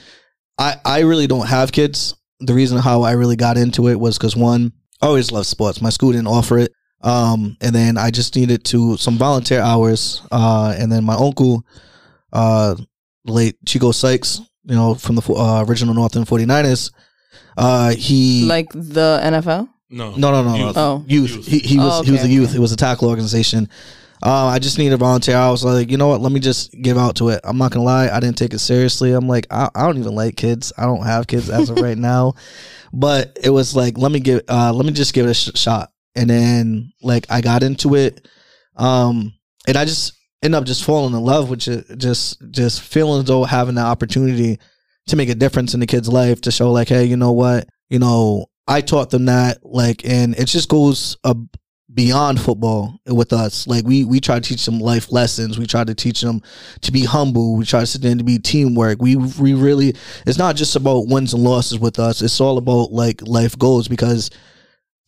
I really don't have kids. The reason how I really got into it was because, one, I always loved sports. My school didn't offer it. And then I just needed some volunteer hours. And then my uncle late Chico Sykes, you know, from the original North End 49ers. He like the NFL? No. Oh. Youth. He was the youth. Okay. It was a tackle organization. I just needed a volunteer. I was like, you know what? Let me just give out to it. I'm not gonna lie. I didn't take it seriously. I'm like, I don't even like kids. I don't have kids as of right now. But it was like, let me just give it a shot. And then like I got into it, and I just end up just falling in love with it. Just feeling as though having the opportunity to make a difference in the kid's life, to show like, hey, you know what, you know, I taught them that, like, and it just goes beyond football with us. Like we try to teach them life lessons. We try to teach them to be humble. We try to sit in to be teamwork. We really, it's not just about wins and losses with us. It's all about like life goals, because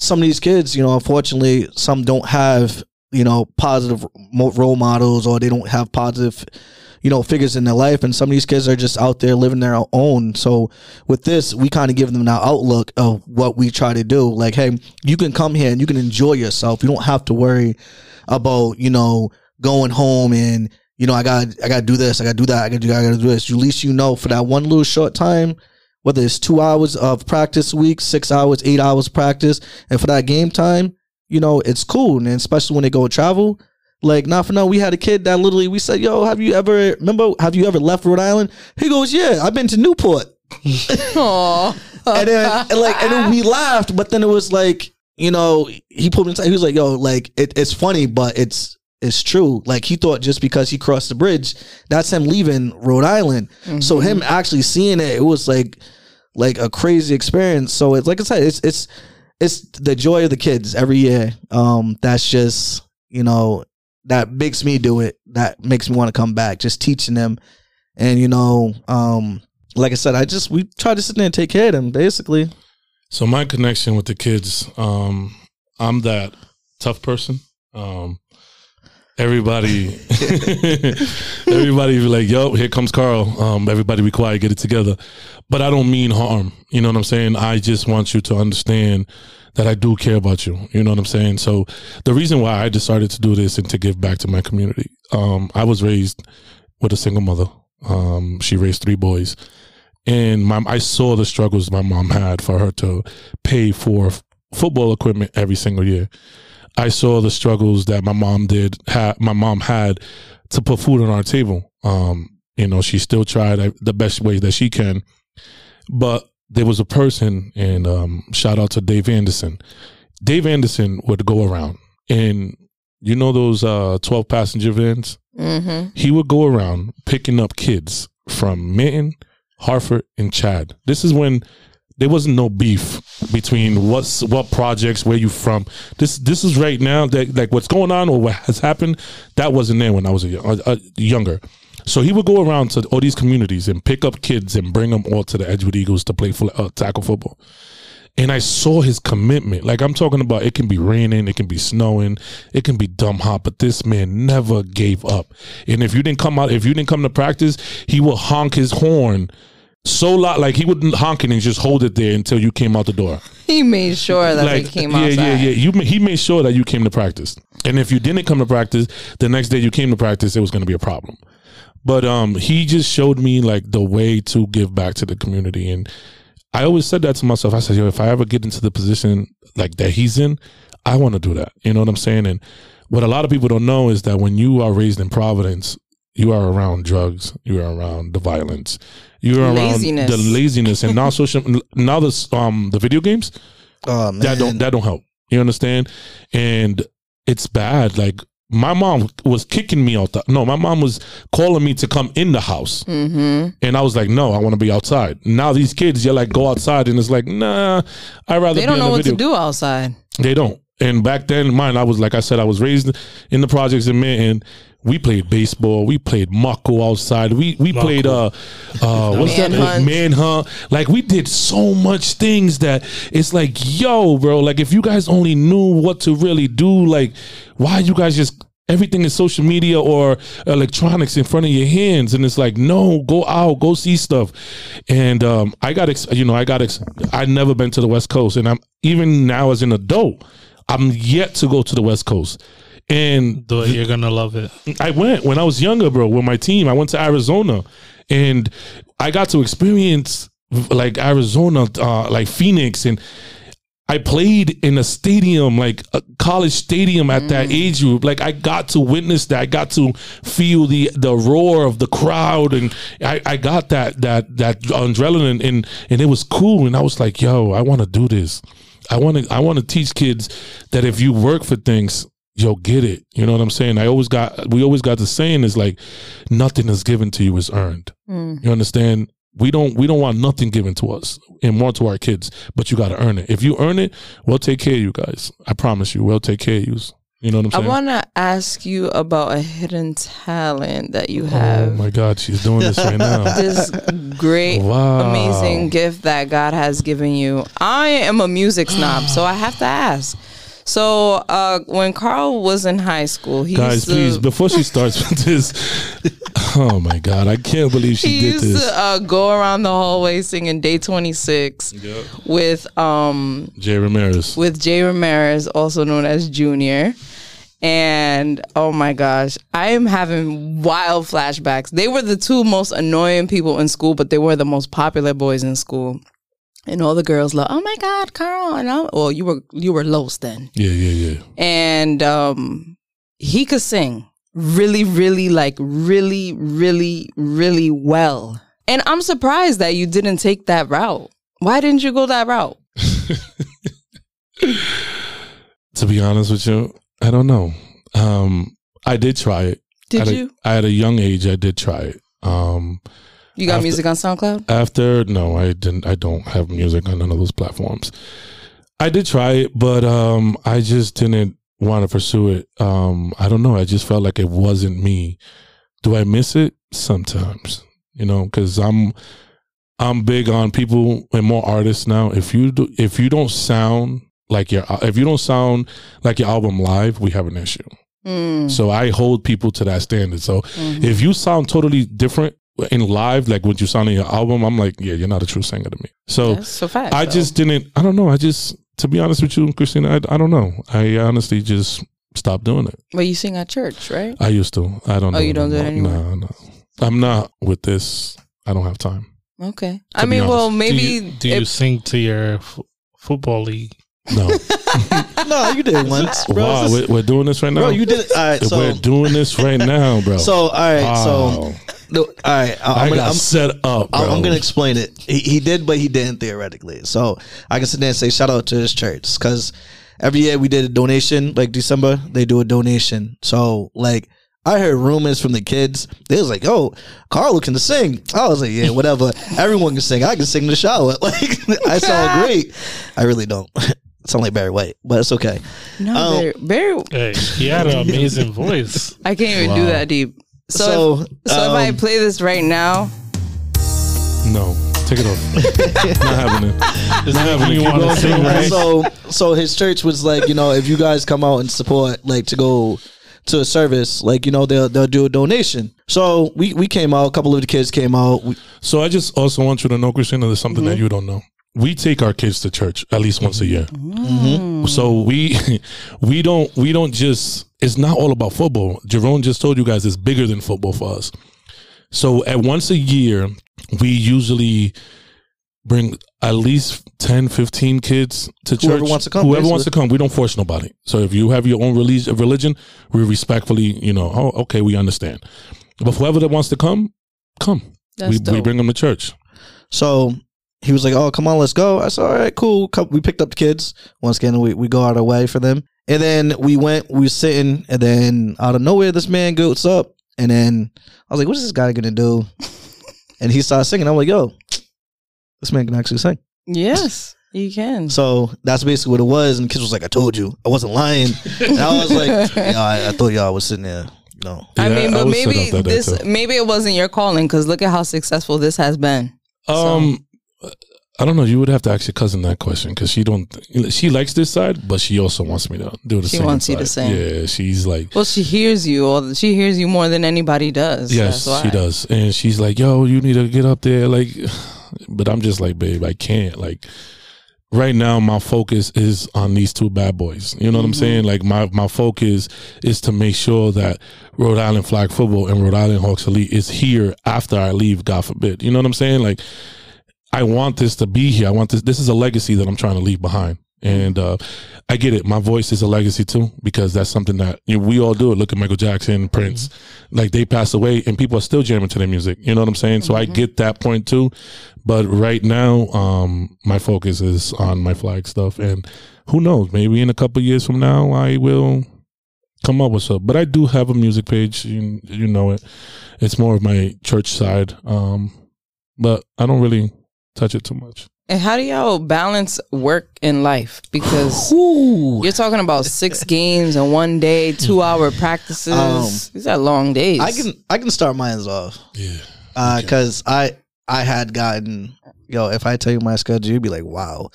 some of these kids, you know, unfortunately, some don't have, you know, positive role models, or they don't have positive, you know, figures in their life. And some of these kids are just out there living their own. So with this, we kind of give them that outlook of what we try to do. Like, hey, you can come here and you can enjoy yourself. You don't have to worry about, you know, going home and, you know, I gotta do this, I gotta do that, I gotta do this. At least, you know, for that one little short time, whether it's 2 hours of practice a week, 6 hours, 8 hours practice, and for that game time, you know, it's cool. And especially when they go travel. Like, not for now, we had a kid that literally, we said, yo, have you ever left Rhode Island? He goes, yeah, I've been to Newport. Aww. and then we laughed, but then it was like, you know, he pulled me inside. He was like, yo, like, it's funny, but it's true. Like, he thought just because he crossed the bridge, that's him leaving Rhode Island. Mm-hmm. So him actually seeing it, it was like a crazy experience. So it's like I said, it's the joy of the kids every year. That's just, you know, that makes me do it. That makes me want to come back. Just teaching them, and you know, like I said, we try to sit there and take care of them, basically. So my connection with the kids, I'm that tough person. Everybody be like, yo, here comes Carl. Everybody be quiet, get it together. But I don't mean harm. You know what I'm saying? I just want you to understand that I do care about you. You know what I'm saying? So the reason why I decided to do this and to give back to my community, I was raised with a single mother. She raised 3 boys. And I saw the struggles my mom had for her to pay for football equipment every single year. I saw the struggles that my mom had to put food on our table. You know, she still tried the best way that she can. But there was a person, and shout out to Dave Anderson. Dave Anderson would go around, and you know those 12-passenger vans? Mm-hmm. He would go around picking up kids from Minton, Hartford, and Chad. This is when there wasn't no beef between what projects, where you from. This is right now, that like what's going on or what has happened, that wasn't there when I was younger. So he would go around to all these communities and pick up kids and bring them all to the Edgewood Eagles to play tackle football. And I saw his commitment. Like, I'm talking about, it can be raining, it can be snowing, it can be dumb hot, but this man never gave up. And if you didn't come to practice, he would honk his horn so loud, like he wouldn't honk it and just hold it there until you came out the door. He made sure that we came outside. Yeah. He made sure that you came to practice. And if you didn't come to practice, the next day you came to practice, it was going to be a problem. But he just showed me like the way to give back to the community. And I always said that to myself. I said, yo, if I ever get into the position like that he's in, I want to do that. You know what I'm saying? And what a lot of people don't know is that when you are raised in Providence, you are around drugs, you are around the violence, you are around the laziness, and now the video games, that don't help. You understand? And it's bad. Like, my mom was kicking me out. My mom was calling me to come in the house. Mm-hmm. And I was like, no, I want to be outside. Now these kids, you're like, go outside. And it's like, nah, I'd rather be in the video. They don't know what to do outside. They don't. And back then, I was, like I said, I was raised in the projects in Manhattan. We played baseball. We played Mako outside. We played what's that? Manhunt. Like, we did so much things that it's like, yo, bro. Like, if you guys only knew what to really do, like, why you guys just everything is social media or electronics in front of your hands? And it's like, no, go out, go see stuff. And I've never been to the West Coast, and I'm even now as an adult, I'm yet to go to the West Coast. And you're gonna love it. I went when I was younger, bro, with my team. I went to Arizona, And I got to experience like Arizona, like Phoenix, and I played in a stadium, like a college stadium at that age group. Like I got to witness that. I got to feel the roar of the crowd, and I got that adrenaline, and it was cool. And I was like, yo, I want to do this. I want to teach kids that if you work for things, you'll get it. You know what I'm saying? We always got the saying is like, nothing is given to you is earned. You understand? We don't want nothing given to us and more to our kids, but you got to earn it. If you earn it, we'll take care of you guys. I promise you, we'll take care of you. You know what I'm saying? I want to ask you about a hidden talent that you have. Oh my God, she's doing this right now. This great, amazing gift that God has given you. I am a music snob, so I have to ask. So when Carl was in high school, he guys, used to, please, before she starts with this, oh my God, I can't believe she did this. He used to go around the hallway singing Day 26 with Jay Ramirez. With Jay Ramirez, also known as Junior. And oh my gosh, I am having wild flashbacks. They were the two most annoying people in school, but they were the most popular boys in school. And all the girls like, oh my God, Carl. And well, you were Los then. Yeah. And he could sing really well. And I'm surprised that you didn't take that route. Why didn't you go that route? To be honest with you, I don't know. I did try it. At a young age, I did try it. You got music on SoundCloud? No, I didn't. I don't have music on none of those platforms. I did try it, but I just didn't want to pursue it. I don't know. I just felt like it wasn't me. Do I miss it? Sometimes, you know, because I'm big on people and more artists now. If you don't sound like your album live, we have an issue. So I hold people to that standard. So if you sound totally different in live, like what you sound in your album, I'm like, yeah, you're not a true singer to me. I just, to be honest with you, Christina, I don't know. I honestly just stopped doing it. Well, you sing at church, right? I used to. I don't know. Oh, you don't do it anymore? No. I'm not with this. I don't have time. Okay. I mean, well, maybe... Do you sing to your football league? No. No, you did once, bro. Wow, we're doing this right now? Bro, you did... All right, so... We're doing this right now, bro. So, all right, wow. So... No, all right. I'm set up. Bro. I'm gonna explain it. He did, but he didn't theoretically. So I can sit there and say shout out to this church because every year we did a donation. Like December, they do a donation. So like I heard rumors from the kids. They was like, "Oh, Carl can sing." I was like, "Yeah, whatever. Everyone can sing. I can sing in the shower." Like I sound great. I really don't. Sound like Barry White, but it's okay. No, Barry. Hey, he had an amazing voice. I can't even do that deep. So if I play this right now, no, take it off. Not happening. It's not happening. You want to sing, right? So his church was like, you know, if you guys come out and support, like to go to a service, like you know, they'll do a donation. So we came out. A couple of the kids came out. So I just also want you to know, Christina, there's something that you don't know. We take our kids to church at least once a year. So we don't just. It's not all about football. Jerome just told you guys it's bigger than football for us. So at once a year, we usually bring at least 10, 15 kids to church. Whoever wants to come. We don't force nobody. So if you have your own religion, we respectfully, you know, oh, okay, we understand. But whoever that wants to come. We bring them to church. So he was like, oh, come on, let's go. I said, all right, cool. We picked up the kids. Once again, we go out of our way for them. And then we were sitting, and then out of nowhere, this man goes up. And then I was like, what is this guy going to do? And he started singing. I'm like, yo, this man can actually sing. Yes, he can. So that's basically what it was. And the kid was like, I told you. I wasn't lying. And I was like, yeah, I thought y'all was sitting there. No. Yeah, I mean, but maybe it wasn't your calling, because look at how successful this has been. I don't know. You would have to ask your cousin that question because she likes this side, but she also wants me to do the same. She wants you to sing. Yeah, she's like. Well, she hears you. She hears you more than anybody does. Yes, she does, and she's like, "Yo, you need to get up there." Like, but I'm just like, "Babe, I can't." Like, right now my focus is on these two bad boys. You know what I'm saying? Like my focus is to make sure that Rhode Island flag football and Rhode Island Hawks Elite is here after I leave, God forbid. You know what I'm saying? Like, I want this to be here. I want this. This is a legacy that I'm trying to leave behind. And I get it. My voice is a legacy too, because that's something that, you know, we all do it. Look at Michael Jackson, Prince, like they passed away and people are still jamming to their music. You know what I'm saying? So I get that point too. But right now, my focus is on my flag stuff. And who knows, maybe in a couple of years from now, I will come up with stuff. But I do have a music page. You know it. It's more of my church side. But I don't really touch it too much. And how do y'all balance work and life? Because you're talking about 6 games in one day, 2-hour practices. These are long days. I can start mine off. Yeah. Because I had gotten, if I tell you my schedule, you'd be like, wow.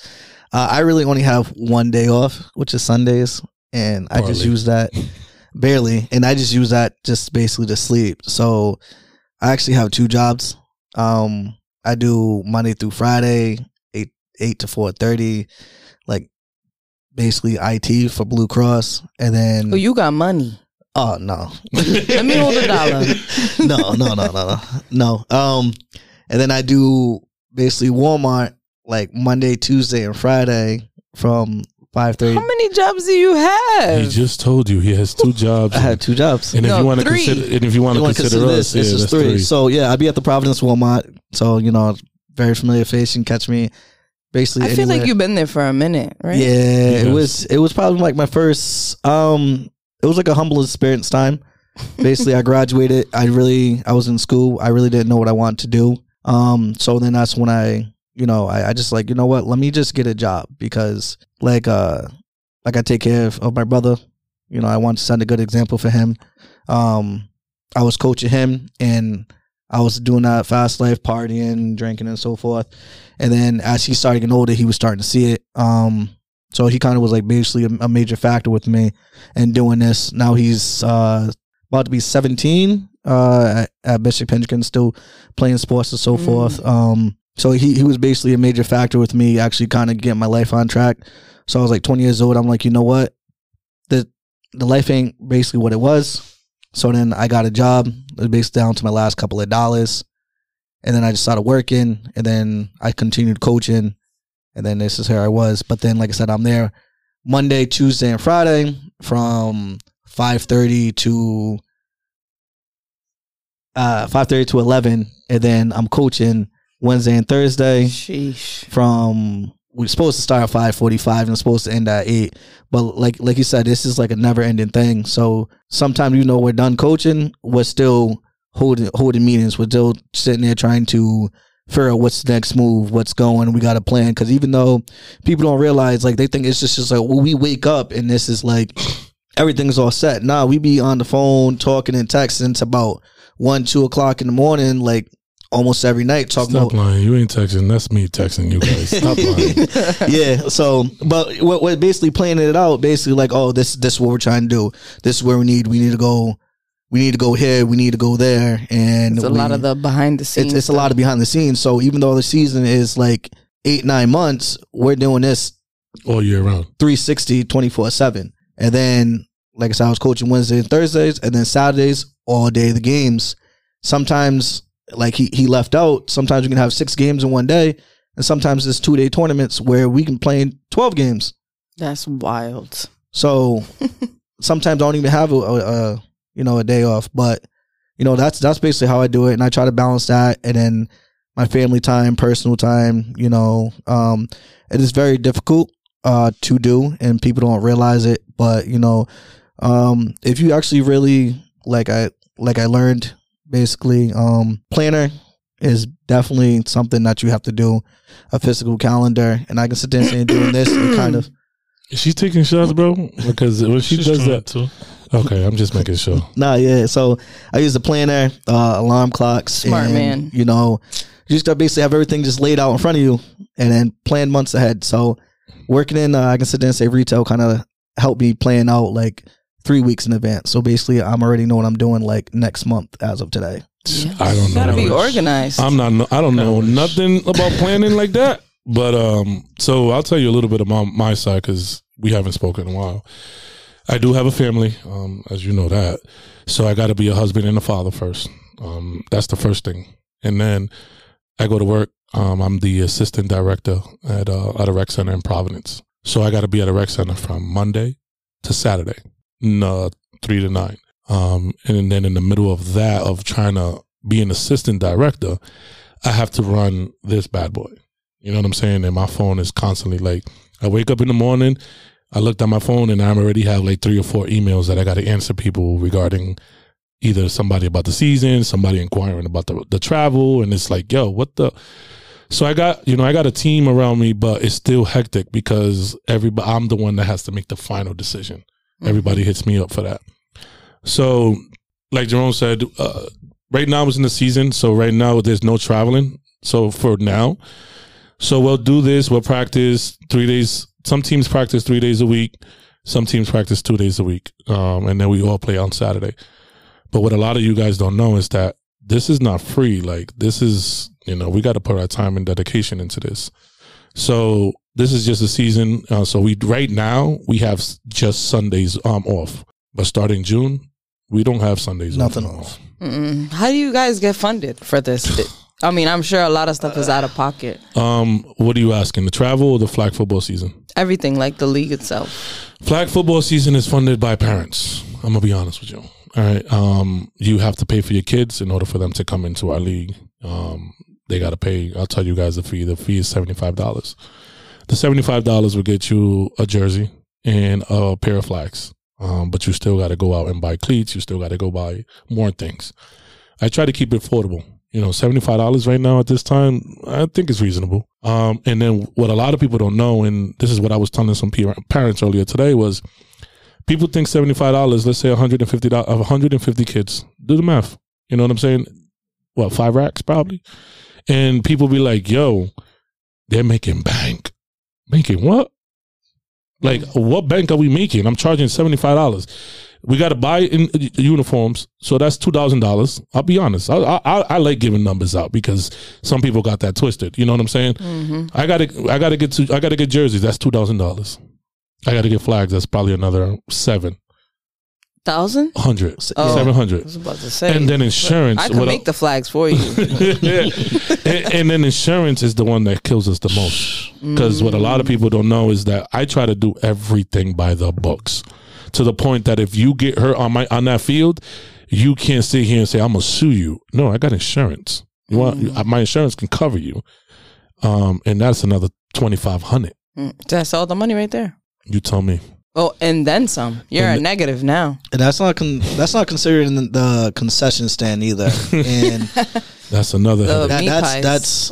I really only have one day off, which is Sundays. And I just use that barely. And I just use that just basically to sleep. So I actually have 2 jobs. I do Monday through Friday, 8 to 4:30, like basically IT for Blue Cross, and then you got money. Oh no, let me hold $1. No. And then I do basically Walmart like Monday, Tuesday, and Friday from 5:30. How many jobs do you have? He just told you he has 2 jobs. I have 2 jobs, and if you want to consider us, this is 3. So yeah, I'd be at the Providence Walmart. So you know, very familiar face, and catch me. Basically, I feel like you've been there for a minute, right? Yeah, yes. It was probably like my first. It was like a humble experience time. Basically, I graduated. I was in school. I really didn't know what I wanted to do. So then that's when I just like, you know what? Let me just get a job because like I take care of my brother. You know, I want to send a good example for him. I was coaching him and I was doing that fast life, partying, drinking, and so forth. And then as he started getting older, he was starting to see it. So he kind of was like basically a major factor with me in doing this. Now he's about to be 17 at Bishop Hendrickson, still playing sports and so forth. So he was basically a major factor with me actually kind of getting my life on track. So I was like 20 years old. I'm like, you know what? The life ain't basically what it was. So then I got a job. It was based down to my last couple of dollars. And then I just started working. And then I continued coaching. And then this is where I was. But then, like I said, I'm there Monday, Tuesday, and Friday from 5:30 to 11. And then I'm coaching Wednesday and Thursday. Sheesh. We're supposed to start at 5:45 and it's supposed to end at 8. But like you said, this is like a never ending thing. So sometimes, you know, we're done coaching. We're still holding meetings. We're still sitting there trying to figure out what's the next move, what's going. We got a plan. Because even though people don't realize, like, they think it's just like, well, we wake up and this is like everything's all set. Nah, we be on the phone talking and texting. It's about 1, 2 o'clock in the morning. Like, almost every night talking about. Stop lying. You ain't texting. That's me texting you guys. Stop lying. Yeah. So, but we're basically planning it out. Basically, like, oh, this is what we're trying to do. This is where we need. We need to go. We need to go here. We need to go there. And it's a lot of the behind the scenes. It's a lot of behind the scenes. So even though the season is like 8-9 months, we're doing this all year round, 360, 24/7. And then, like I said, I was coaching Wednesdays and Thursdays, and then Saturdays all day the games. Sometimes, like he left out, sometimes you can have 6 games in one day, and sometimes it's 2-day tournaments where we can play 12 games. That's wild. So sometimes I don't even have a day off, but you know, that's basically how I do it. And I try to balance that, and then my family time, personal time, you know. It is very difficult to do, and people don't realize it, but you know, if you actually really, like I learned, basically, planner is definitely something that you have to do, a physical calendar. And I can sit there and say, doing this, and kind of. Is she taking shots, bro? Because when she does that too. Okay, I'm just making sure. Nah, yeah. So I use the planner, alarm clocks. Smart and, man. You know, you just basically have everything just laid out in front of you, and then plan months ahead. So working in, I can sit there and say retail kind of helped me plan out like 3 weeks in advance. So basically, I'm already know what I'm doing like next month as of today. Yes. I don't know. Gotta be organized. I don't know nothing about planning like that. But so I'll tell you a little bit about my side, because we haven't spoken in a while. I do have a family, as you know that. So I got to be a husband and a father first. That's the first thing. And then I go to work. I'm the assistant director at a rec center in Providence. So I got to be at a rec center from Monday to Saturday, 3 to 9. And then in the middle of that, of trying to be an assistant director, I have to run this bad boy. You know what I'm saying? And my phone is constantly like, I wake up in the morning, I looked at my phone, and I already have like 3 or 4 emails that I got to answer people regarding either somebody about the season, somebody inquiring about the travel. And it's like, yo, what the... So I got a team around me, but it's still hectic because I'm the one that has to make the final decision. Mm-hmm. Everybody hits me up for that. So like Jerome said, right now it's in the season. So right now there's no traveling. So for now, so we'll do this. We'll practice 3 days. Some teams practice 3 days a week. Some teams practice 2 days a week. And then we all play on Saturday. But what a lot of you guys don't know is that this is not free. Like, this is, you know, we got to put our time and dedication into this. So this is just a season. So right now we have just Sundays off. But starting June, we don't have Sundays off. Mm-mm. How do you guys get funded for this? I mean, I'm sure a lot of stuff is out of pocket. What are you asking? The travel or the flag football season? Everything, like the league itself. Flag football season is funded by parents. I'm going to be honest with you. All right. You have to pay for your kids in order for them to come into our league. They got to pay. I'll tell you guys the fee. The fee is $75. The $75 will get you a jersey and a pair of flags. But you still got to go out and buy cleats. You still got to go buy more things. I try to keep it affordable. You know, $75 right now at this time, I think it's reasonable. And then what a lot of people don't know, and this is what I was telling some parents earlier today, was people think $75, let's say $150 kids. Do the math. You know what I'm saying? What, 5 racks probably? And people be like, yo, they're making bank. Making what? Like, what bank are we making? I'm charging $75. We got to buy in uniforms, so that's $2,000. I'll be honest. I like giving numbers out because some people got that twisted. You know what I'm saying? Mm-hmm. I gotta get jerseys. That's $2,000. I gotta get flags. That's probably another $700. I was about to say. And then insurance. I can make the flags for you. and then insurance is the one that kills us the most. Because what a lot of people don't know is that I try to do everything by the books, to the point that if you get hurt on that field, you can't sit here and say, I'm going to sue you. No, I got insurance. You want my insurance can cover you. And that's another $2,500. That's all the money right there. You tell me. Oh, and then some. You're a negative now. And that's not considering the concession stand either. And that's another. That's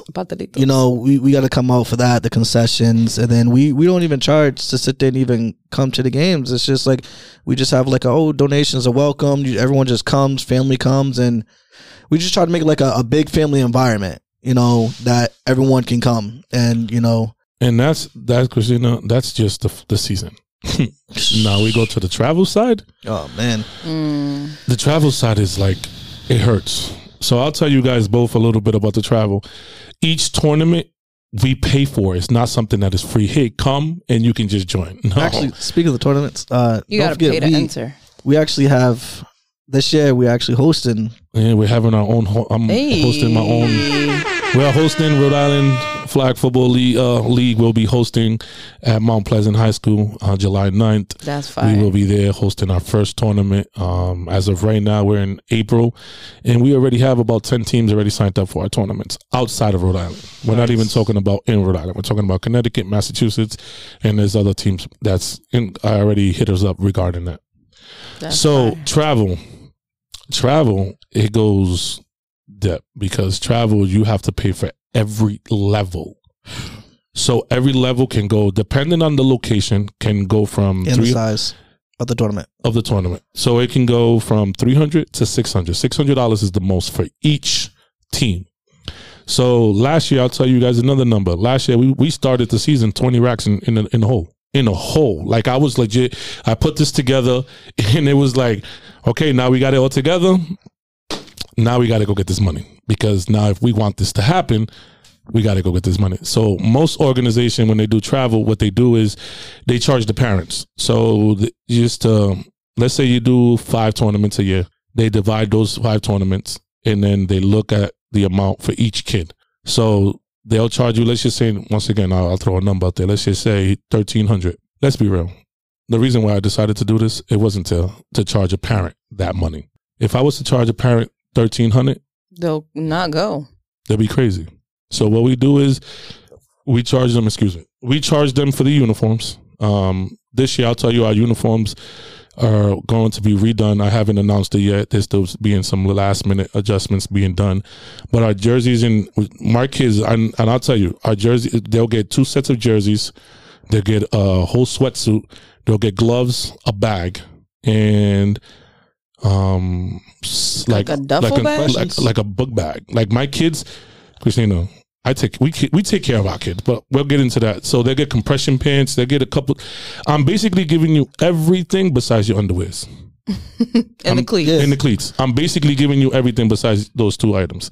you know, we got to come out for that, the concessions, and then we don't even charge to sit there and even come to the games. It's just like we just have like donations are welcome. Everyone just comes, family comes, and we just try to make like a big family environment. You know, that everyone can come, and you know, and that's Cristina. That's just the season. Now we go to the travel side. Oh man, The travel side is like, it hurts. So I'll tell you guys both a little bit about the travel. Each tournament we pay for. It's not something that is free. Hey, come and you can just join. No. Actually, speaking of the tournaments, you gotta pay to enter. We actually have this year. We're actually hosting. Yeah, we're having our own. I'm hosting my own. We are hosting Rhode Island Flag Football League will be hosting at Mount Pleasant High School on July 9th. That's fine. We will be there hosting our first tournament. As of right now, we're in April, and we already have about 10 teams already signed up for our tournaments outside of Rhode Island. We're not even talking about in Rhode Island. We're talking about Connecticut, Massachusetts, and there's other teams that's already hit us up regarding that. That's so fine. Travel, it goes depth because travel, you have to pay for every level. So every level can go, depending on the location, can go from and the size of the tournament. So it can go from $300 to $600. $600 is the most for each team. So last year, I'll tell you guys another number. Last year, we started the season 20 racks in a hole. In a hole. Like, I was legit. I put this together, and it was like, okay, now we got it all together. Now we got to go get this money, because now if we want this to happen, we got to go get this money. So most organizations, when they do travel, what they do is they charge the parents. So just let's say you do 5 tournaments a year. They divide those 5 tournaments, and then they look at the amount for each kid. So they'll charge you, let's just say, once again, I'll throw a number out there. Let's just say $1,300. Let's be real. The reason why I decided to do this, it wasn't to charge a parent that money. If I was to charge a parent $1,300, they'll not go. They'll be crazy. So what we do is we charge them, we charge them for the uniforms. This year, I'll tell you, our uniforms are going to be redone. I haven't announced it yet. There's still being some last minute adjustments being done. But our jerseys and my kids, and I'll tell you, our jersey, they'll get 2 sets of jerseys. They'll get a whole sweatsuit. They'll get gloves, a bag, and like a book bag. Like my kids, Cristina, we take care of our kids, but we'll get into that. So they get compression pants. They get a couple. I'm basically giving you everything besides your underwears and the cleats. Yes. And the cleats. I'm basically giving you everything besides those 2 items.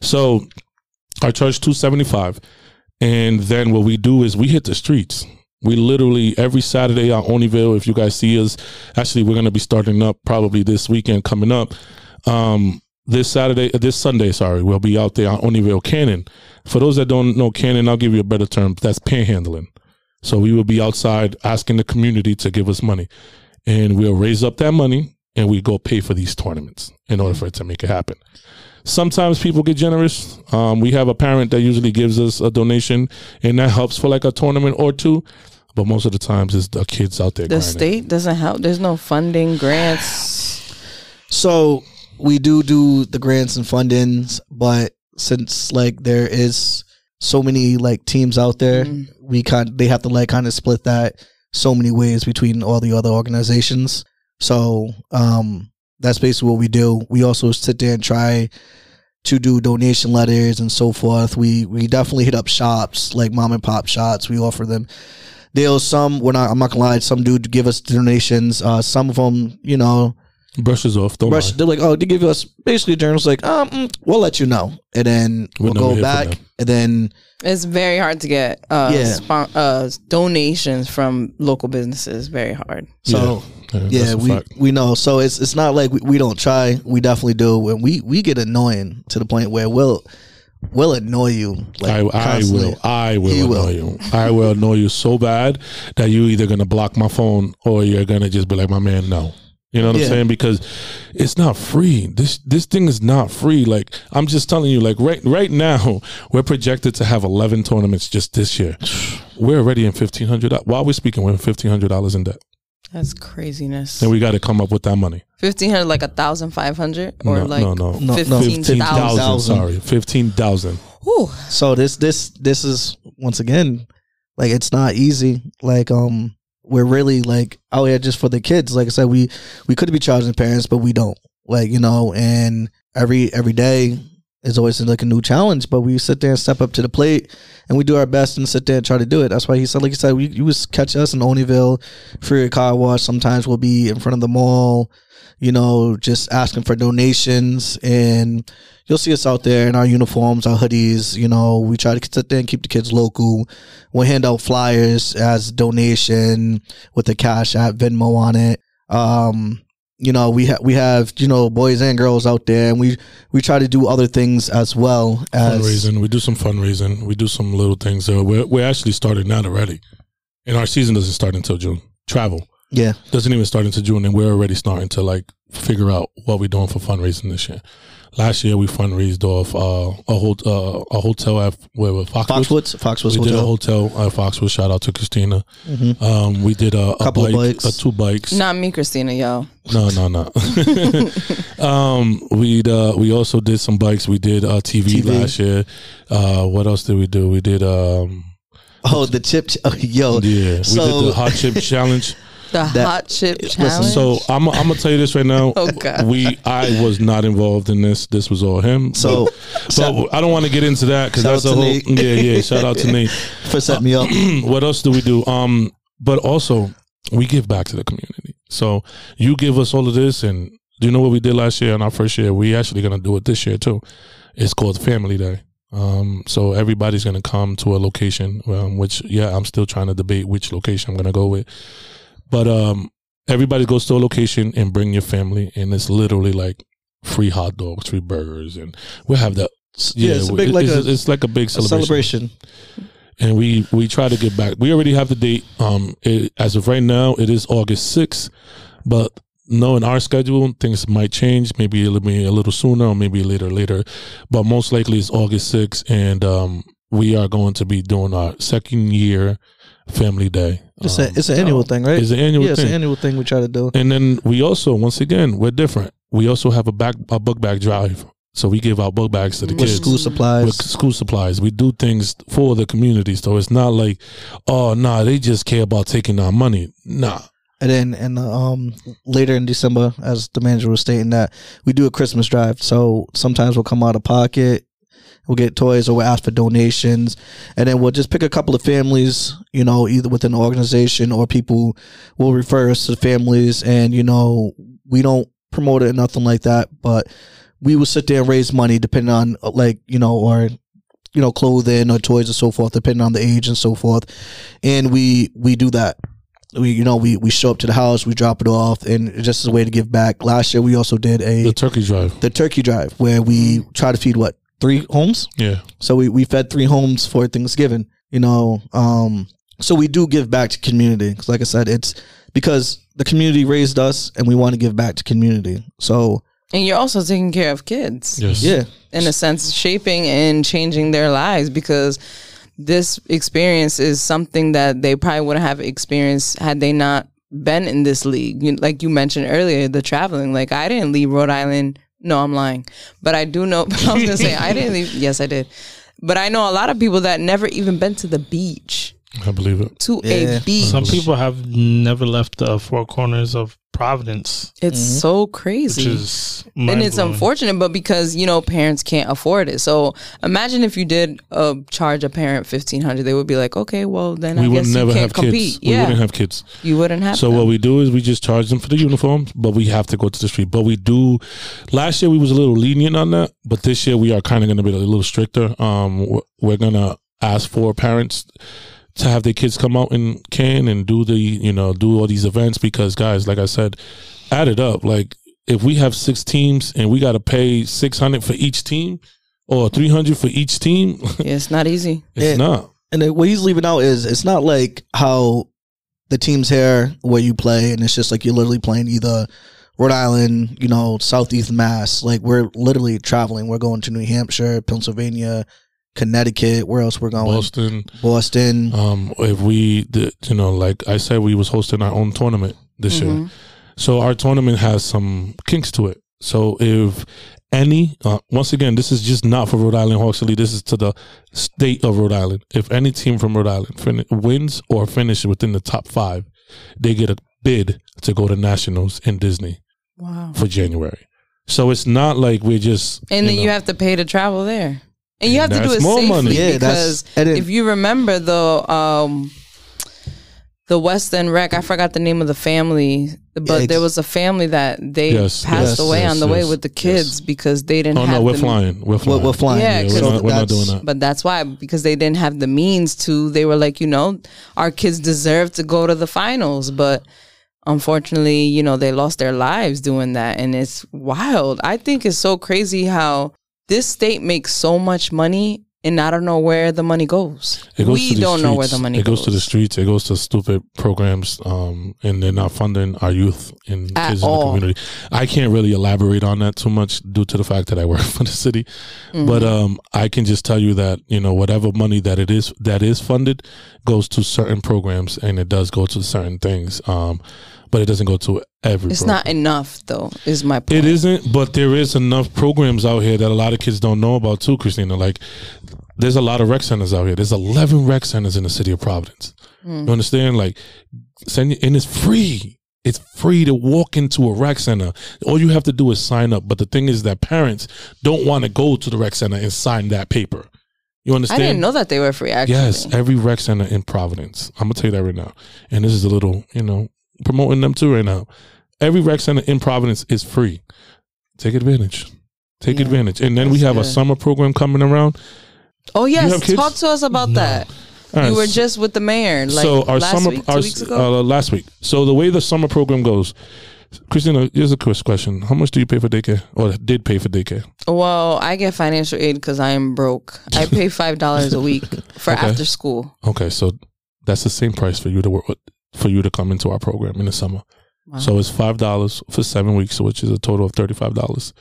So I charge $275, and then what we do is we hit the streets. We literally, every Saturday on Oneyville, if you guys see us, actually, we're going to be starting up probably this weekend coming up. This Sunday, sorry, we'll be out there on Oneyville Cannon. For those that don't know Cannon, I'll give you a better term. That's panhandling. So we will be outside asking the community to give us money. And we'll raise up that money, and we go pay for these tournaments in order for it to make it happen. Sometimes people get generous. We have a parent that usually gives us a donation, and that helps for like a tournament or 2. But most of the times, it's the kids out there. The grinding. State doesn't help. There's no funding, grants. So we do the grants and fundings, but since like there is so many like teams out there, we they have to like kind of split that so many ways between all the other organizations. So that's basically what we do. We also sit there and try to do donation letters and so forth. We definitely hit up shops like mom and pop shops. We offer them. Deals. Some, I'm not gonna lie, some do give us donations. Some of them, you know, brushes off. They're like, oh, they give us basically journals like, we'll let you know, and then we'll go back, and then it's very hard to get donations from local businesses. Very hard. So yeah we know. So it's not like we don't try. We definitely do, and we get annoying to the point where we'll annoy you. Like I will annoy you. I will annoy you so bad that you're either going to block my phone or you're going to just be like, my man, no. You know what I'm saying? Because it's not free. This thing is not free. Like, I'm just telling you, like right now, we're projected to have 11 tournaments just this year. We're already in $1,500. While we're speaking, we're in $1,500 in debt. That's craziness. And we got to come up with that money. 1,500, like 1,500, or no, like no. 15,000. Sorry, 15,000. So this is once again, like it's not easy. Like we're really like out here just for the kids. Like I said, we could be charging parents, but we don't. Like and every day is always like a new challenge. But we sit there and step up to the plate, and we do our best and sit there and try to do it. That's why he said, like you said, you would catch us in Oneyville for your car wash. Sometimes we'll be in front of the mall, you know, just asking for donations, and you'll see us out there in our uniforms, our hoodies. You know, we try to sit there and keep the kids local. We'll hand out flyers as donation with the Cash App, Venmo on it. You know, we have you know, boys and girls out there, and we try to do other things as well as fundraising. We do some fundraising. We do some little things. We're actually starting that already, and our season doesn't start until June. Travel, doesn't even start until June, and we're already starting to like figure out what we're doing for fundraising this year. Last year we fundraised off a hotel at Foxwoods. Foxwoods. We did a hotel at Foxwoods. Shout out to Cristina. We did a couple bikes. 2 bikes. Not me, Cristina, y'all. No. We also did some bikes. We did TV last year. What else did we do? We did the chip. We did the hot chip challenge. The hot chip challenge. So I'm gonna tell you this right now. I was not involved in this. This was all him. So, but I don't want to get into that because that's a whole. Nate. Yeah. Shout out to Nate for setting me up. What else do we do? But also we give back to the community. So you give us all of this, and do you know what we did last year? In our first year, we actually gonna do it this year too. It's called Family Day. So everybody's going to come to a location, which, yeah, I'm still trying to debate which location I'm going to go with. But everybody goes to a location and bring your family, and it's literally like free hot dogs, free burgers, and we'll have that. Yeah, it's, big, like it's like a big celebration. And we try to get back. We already have the date. As of right now, it is August 6th, but knowing our schedule, things might change. Maybe it'll be a little sooner or maybe later. But most likely it's August 6th, and we are going to be doing our second year family day. It's an annual thing, right? It's an annual thing. It's an annual thing we try to do. And then we also, once again, we're different. We also have a book bag drive. So we give out book bags to the kids. With school supplies. We do things for the community. So it's not like, oh, nah, they just care about taking our money. Nah. And then later in December, as the manager was stating, that we do a Christmas drive. So sometimes we'll come out of pocket. We'll get toys, or we'll ask for donations. And then we'll just pick a couple of families, you know, either within the organization or people will refer us to families. And, you know, we don't promote it or nothing like that. But we will sit there and raise money depending on, like, you know, or, you know, clothing or toys and so forth, depending on the age and so forth. And we do that. We show up to the house, we drop it off, and it's just a way to give back. Last year we also did the turkey drive. The turkey drive, where we try to feed, what, 3 homes? Yeah. So we fed 3 homes for Thanksgiving, you know. So we do give back to community. Because like I said, it's because the community raised us, and we want to give back to community. So. And you're also taking care of kids. Yes. Yeah. In a sense, shaping and changing their lives, because this experience is something that they probably wouldn't have experienced had they not been in this league. Like you mentioned earlier, the traveling. Like, I didn't leave Rhode Island. No, I'm lying. But I do know. But I was going to say, I didn't leave. Yes, I did. But I know a lot of people that never even been to the beach. I believe it. To a beach. Some people have never left the four corners of Providence. It's so crazy. Which is mind-blowing. And it's unfortunate, but because, you know, parents can't afford it. So imagine if you did charge a parent $1,500, they would be like, okay, well, then I guess you can't compete. We wouldn't have kids. You wouldn't have So what we do is we just charge them for the uniforms, but we have to go to the street. But we do, last year we was a little lenient on that, but this year we are kind of going to be a little stricter. We're going to ask for parents to have their kids come out in Cannes and do the, you know, do all these events, because guys, like I said, add it up. Like, if we have 6 teams and we got to pay $600 for each team or $300 for each team, yeah, it's not easy. It's not. And what he's leaving out is, it's not like how the teams here where you play, and it's just like you're literally playing either Rhode Island, you know, Southeast Mass. Like, we're literally traveling. We're going to New Hampshire, Pennsylvania, Connecticut. Where else we're going? Boston. If we did, you know, like I said, we was hosting our own tournament this year. So our tournament has some kinks to it. So if any, once again, this is just not for Rhode Island Hawks Elite. This is to the state of Rhode Island. If any team from Rhode Island wins or finishes within the top 5, they get a bid to go to nationals in Disney. Wow. For January. So it's not like we're just, and then you have to pay to travel there. And you have to do it safely, because if you remember the West End wreck, I forgot the name of the family, but there was a family that they passed away on the way with the kids because they didn't have the... Oh, no, we're flying. Yeah, we're not doing that. But that's why, because they didn't have the means to. They were like, you know, our kids deserve to go to the finals, but unfortunately, you know, they lost their lives doing that, and it's wild. I think it's so crazy how this state makes so much money, and I don't know where the money goes. It goes to the streets. It goes to stupid programs, and they're not funding our youth and kids in the community. I can't really elaborate on that too much due to the fact that I work for the city. But I can just tell you that, you know, whatever money that is funded goes to certain programs, and it does go to certain things. But it doesn't go to every program. Not enough, though, is my point. It isn't, but there is enough programs out here that a lot of kids don't know about, too, Christina. Like, there's a lot of rec centers out here. There's 11 rec centers in the city of Providence. You understand? Like, and it's free. It's free to walk into a rec center. All you have to do is sign up. But the thing is that parents don't want to go to the rec center and sign that paper. You understand? I didn't know that they were free, actually. Yes, every rec center in Providence. I'm going to tell you that right now. And this is a little, you know, promoting them too right now. Every rec center in Providence is free. Take advantage. And then we have a summer program coming around. Oh yes, talk to us about that. Right. You were just with the mayor. Like, so our last week. So the way the summer program goes, Cristina, here's a quick question: how much do you pay for daycare, or did pay for daycare? Well, I get financial aid because I am broke. I pay $5 a week for after school. Okay, so that's the same price for you to work with, for you to come into our program in the summer. Wow. So it's $5 for 7 weeks, which is a total of $35.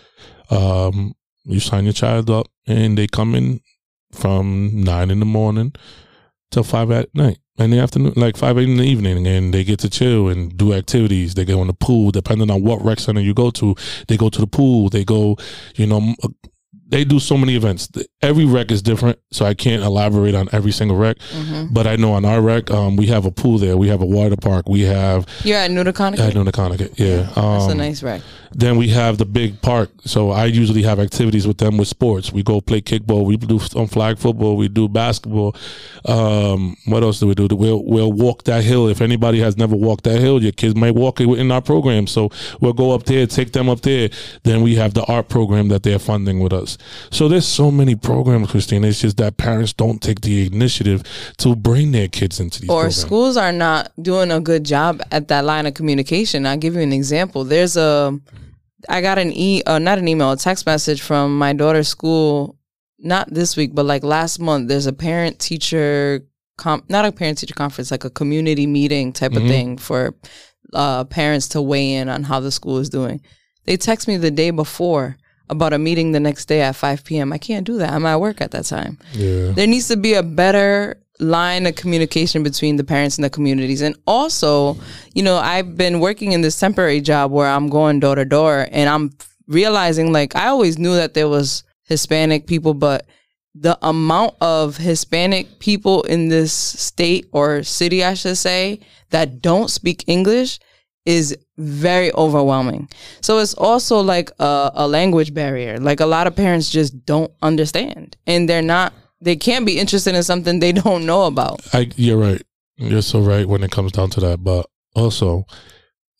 You sign your child up, and they come in from 9 in the morning till 5 at night in the afternoon, like 5 in the evening, and they get to chill and do activities. They go in the pool, depending on what rec center you go to. They go to the pool. They go, you know, they do so many events. Every rec is different, so I can't elaborate on every single rec. Mm-hmm. But I know on our rec, we have a pool there. We have a water park. We have... You're at New Connecticut? At New Connecticut, yeah. That's a nice rec. Then we have the big park. So I usually have activities with them with sports. We go play kickball. We do flag football. We do basketball. What else do we do? We'll walk that hill. If anybody has never walked that hill, your kids might walk it in our program. So we'll go up there, take them up there. Then we have the art program that they're funding with us. So there's so many programs, Christine. It's just that parents don't take the initiative to bring their kids into these programs. Or schools are not doing a good job at that line of communication. I'll give you an example. There's a... I got an a text message from my daughter's school, not this week, but like last month. There's a parent teacher conference, like a community meeting type of thing for parents to weigh in on how the school is doing. They text me the day before about a meeting the next day at 5 p.m. I can't do that. I'm at work at that time. Yeah. There needs to be a better line of communication between the parents and the communities. And also, you know, I've been working in this temporary job where I'm going door to door, and I'm realizing, like, I always knew that there was Hispanic people, but the amount of Hispanic people in this state or city, I should say, that don't speak English is very overwhelming. So it's also like a language barrier. Like, a lot of parents just don't understand, and they're not... They can't be interested in something they don't know about. You're right. You're so right when it comes down to that. But also,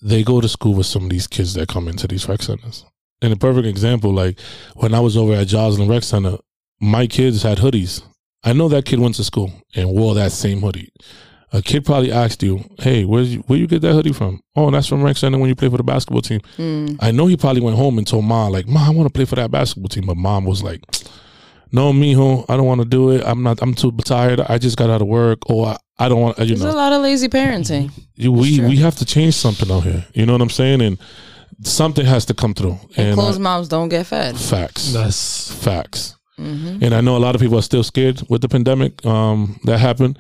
they go to school with some of these kids that come into these rec centers. And a perfect example, like when I was over at Jocelyn Rec Center, my kids had hoodies. I know that kid went to school and wore that same hoodie. A kid probably asked you, hey, where you get that hoodie from? Oh, that's from Rec Center when you play for the basketball team. I know he probably went home and told mom, like, mom, I want to play for that basketball team. But mom was like... No, mijo, I don't want to do it. I'm too tired. I just got out of work, or I don't want. There's a lot of lazy parenting. We have to change something out here. You know what I'm saying? And something has to come through. And closed mouths don't get fed. Facts. That's facts. Mm-hmm. And I know a lot of people are still scared with the pandemic that happened.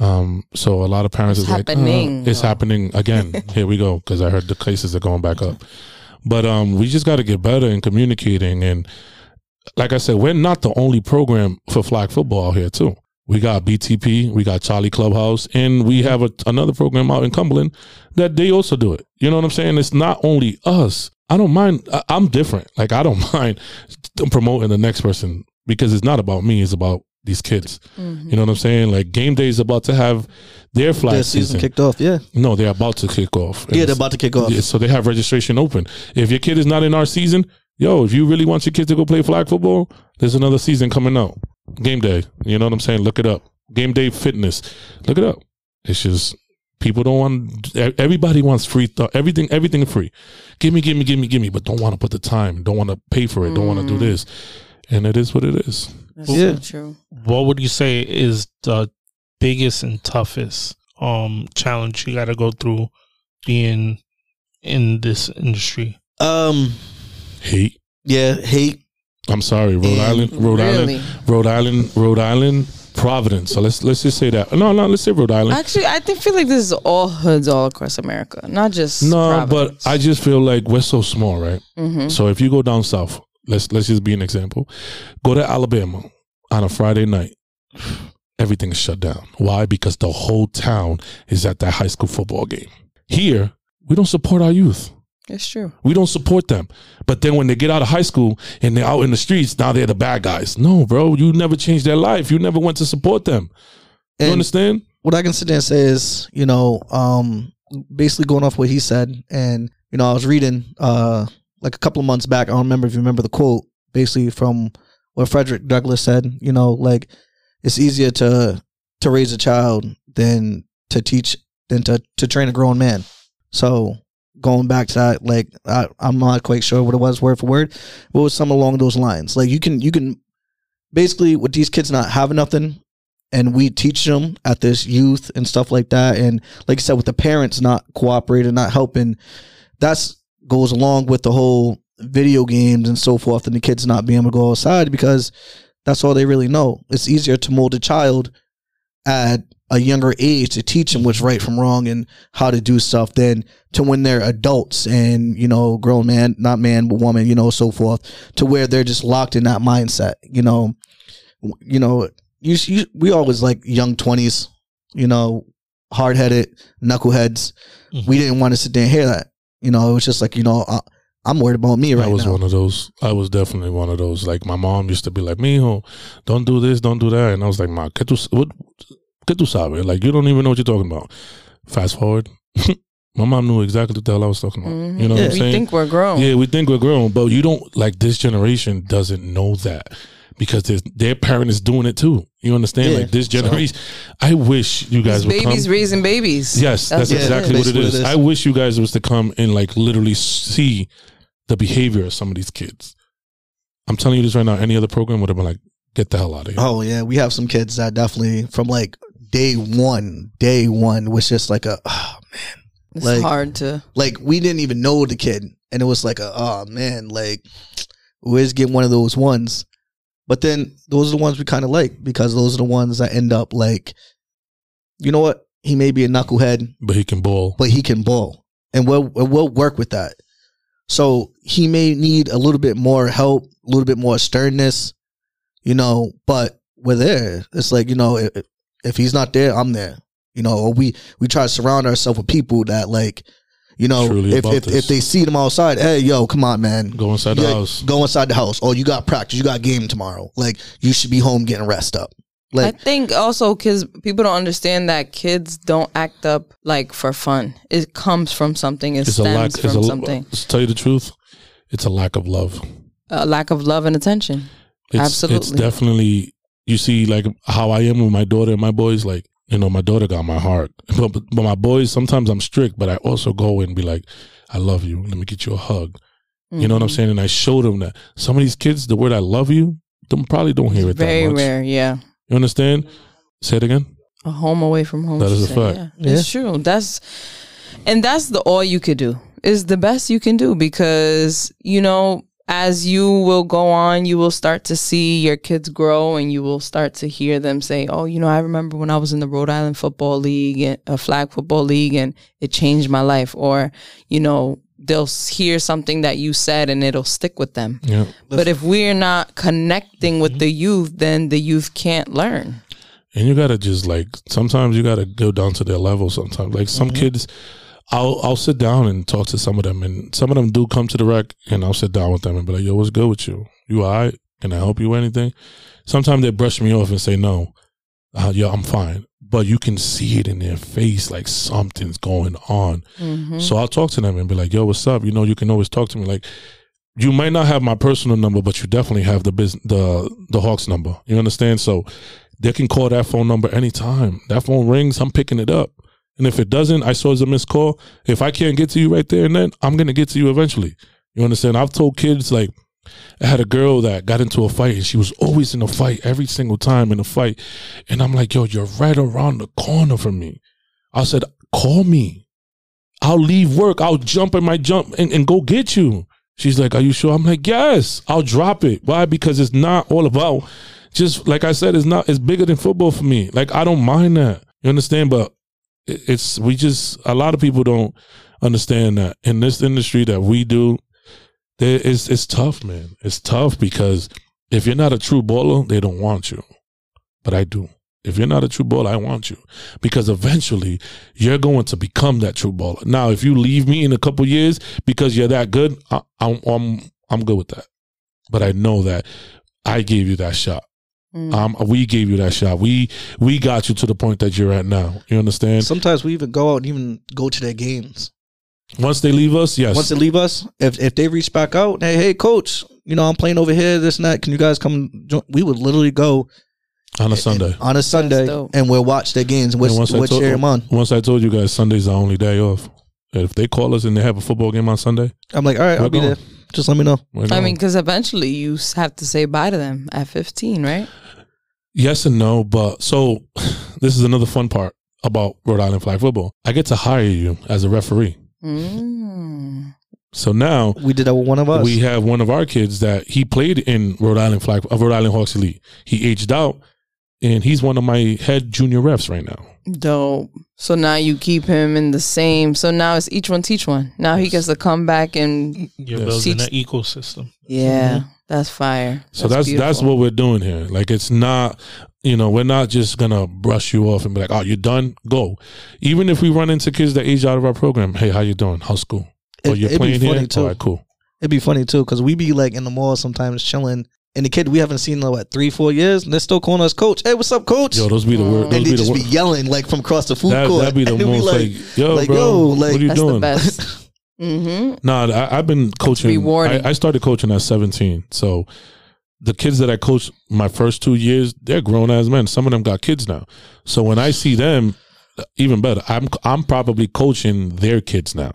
So a lot of parents is like, it's happening again. Here we go, because I heard the cases are going back up. But we just got to get better in communicating. And like I said, we're not the only program for flag football out here, too. We got BTP, we got Charlie Clubhouse, and we have another program out in Cumberland that they also do it. You know what I'm saying? It's not only us. I don't mind. I'm different. Like, I don't mind promoting the next person, because it's not about me. It's about these kids. Mm-hmm. You know what I'm saying? Like, game day is about to have their flag season kicked off. Yeah. No, they're about to kick off. Yeah, they're about to kick off. Yeah, so they have registration open. If your kid is not in our season... Yo, if you really want your kids to go play flag football, there's another season coming out. Game day. You know what I'm saying? Look it up. Game day fitness. Look it up. It's just people don't want... Everybody wants free... Everything free. Give me. But don't want to put the time. Don't want to pay for it. Don't want to do this. And it is what it is. That's so true. What would you say is the biggest and toughest challenge you got to go through being in this industry? Hate. Yeah, hate. I'm sorry, Rhode Island, Providence. So let's just say that. No, let's say Rhode Island. Actually, I feel like this is all hoods all across America, not just Providence. But I just feel like we're so small, right? Mm-hmm. So if you go down south, let's just be an example. Go to Alabama on a Friday night. Everything is shut down. Why? Because the whole town is at that high school football game. Here, we don't support our youth. It's true. We don't support them. But then when they get out of high school and they're out in the streets, now they're the bad guys. No, bro. You never changed their life. You never went to support them. You understand? What I can sit there and say is, you know, basically going off what he said. And, you know, I was reading like a couple of months back. I don't remember if you remember the quote, basically from what Frederick Douglass said, you know, like it's easier to raise a child than to teach, than to train a grown man. So going back to that, like I'm not quite sure what it was word for word, but it was something along those lines. Like you can basically with these kids not having nothing, and we teach them at this youth and stuff like that. And like I said, with the parents not cooperating, not helping, that's goes along with the whole video games and so forth, and the kids not being able to go outside because that's all they really know. It's easier to mold a child at a younger age to teach them what's right from wrong and how to do stuff than to when they're adults and, you know, grown man, not man, but woman, you know, so forth, to where they're just locked in that mindset, you know, we always like young 20s, you know, hard-headed, knuckleheads. Mm-hmm. We didn't want to sit there and hear that. You know, it was just like, you know, I'm worried about me right now. I was definitely one of those. Like, my mom used to be like, mijo, don't do this, don't do that. And I was like, ma, ¿qué tú sabes? Like, you don't even know what you're talking about. Fast forward. My mom knew exactly what the hell I was talking about. Mm-hmm. You know what I'm saying? We think we're grown. Yeah, we think we're grown. But you don't, like, this generation doesn't know that. Because their parent is doing it too. You understand? Yeah. Like this generation. So, I wish you guys would come. Babies raising babies. Yes, that's exactly what it is. I wish you guys was to come and like literally see the behavior of some of these kids. I'm telling you this right now. Any other program would have been like, get the hell out of here. Oh yeah, we have some kids that definitely from like day one was just like a, oh man. It's like, hard to. Like we didn't even know the kid. And it was like a, oh man, like we're just getting one of those ones. But then those are the ones we kind of like because those are the ones that end up like, you know what? He may be a knucklehead. But he can ball. And we'll work with that. So he may need a little bit more help, a little bit more sternness, you know, but we're there. It's like, you know, if he's not there, I'm there. You know, or we try to surround ourselves with people that like, you know, if they see them outside, hey, yo, come on, man. Go inside the house. Go inside the house. Oh, you got practice. You got game tomorrow. Like, you should be home getting rest up. Like, I think also kids, people don't understand that kids don't act up, like, for fun. It comes from something. It stems from something. To tell you the truth, it's a lack of love. A lack of love and attention. Absolutely. It's definitely, you see, like, how I am with my daughter and my boys, like, you know, my daughter got my heart. But my boys, sometimes I'm strict, but I also go and be like, I love you. Let me get you a hug. Mm-hmm. You know what I'm saying? And I show them that. Some of these kids, the word I love you, them probably don't hear it that much. Very rare, yeah. You understand? Say it again. A home away from home. That is a fact. Yeah. Yeah. It's true. That's the all you could do. It's the best you can do because, you know, as you will go on, you will start to see your kids grow and you will start to hear them say, oh, you know, I remember when I was in the Rhode Island Football League, a flag football league, and it changed my life. Or, you know, they'll hear something that you said and it'll stick with them. Yeah. But if we're not connecting with the youth, then the youth can't learn. And you got to just like, sometimes you got to go down to their level sometimes. Like some kids... I'll sit down and talk to some of them, and some of them do come to the rec, and I'll sit down with them and be like, yo, what's good with you? You all right? Can I help you with anything? Sometimes they brush me off and say, no, yo, I'm fine. But you can see it in their face, like something's going on. Mm-hmm. So I'll talk to them and be like, yo, what's up? You know, you can always talk to me. Like, you might not have my personal number, but you definitely have the Hawks number. You understand? So they can call that phone number anytime. That phone rings, I'm picking it up. And if it doesn't, I saw it's a missed call. If I can't get to you right there and then, I'm going to get to you eventually. You understand? I've told kids, like, I had a girl that got into a fight, and she was always in a fight every single time in a fight. And I'm like, yo, you're right around the corner from me. I said, call me. I'll leave work. I'll jump in my jump and go get you. She's like, are you sure? I'm like, yes, I'll drop it. Why? Because it's not all about, just like I said, it's bigger than football for me. Like, I don't mind that. You understand? But a lot of people don't understand that in this industry that we do, it's tough, man. It's tough because if you're not a true baller, they don't want you. But I do. If you're not a true baller, I want you because eventually you're going to become that true baller. Now, if you leave me in a couple years because you're that good, I'm good with that. But I know that I gave you that shot. We gave you that shot. We got you to the point that you're at now. You understand? Sometimes we even go out and even go to their games. Once they leave us, yes. Once they leave us, if they reach back out, hey, coach, you know, I'm playing over here, this and that. Can you guys come join? We would literally go on a Sunday. On a Sunday, and we'll watch their games. We'll cheer them on. Once I told you guys, Sunday's our only day off. If they call us and they have a football game on Sunday, I'm like, all right, I'll be there. Just let me know. I mean, because eventually you have to say bye to them at 15, right? Yes and no, but so this is another fun part about Rhode Island flag football. I get to hire you as a referee. Mm. So now we did that with one of us. We have one of our kids that he played in Rhode Island flag of Rhode Island Hawks Elite. He aged out, and he's one of my head junior refs right now. Dope. So now you keep him in the same. So now it's each one teach one. Now he gets to come back and you're building an ecosystem. Yeah, mm-hmm. That's fire. So that's what we're doing here. Like, it's not, you know, we're not just gonna brush you off and be like, oh, you're done, go. Even if we run into kids that age out of our program, hey, how you doing? How's school? Oh, you're playing here. All right, cool. It'd be funny too, because we be like in the mall sometimes chilling. And the kid we haven't seen in, like, what, 3-4 years, and they're still calling us coach. Hey, what's up, coach? Yo, those be the word. And they just be yelling like from across the food court. That'd be the most like, yo, like, bro, yo, like, what are you that's doing? The best. Mm-hmm. Nah, I've been coaching. I started coaching at 17. So the kids that I coached my first 2 years, they're grown ass men. Some of them got kids now. So when I see them, even better, I'm probably coaching their kids now.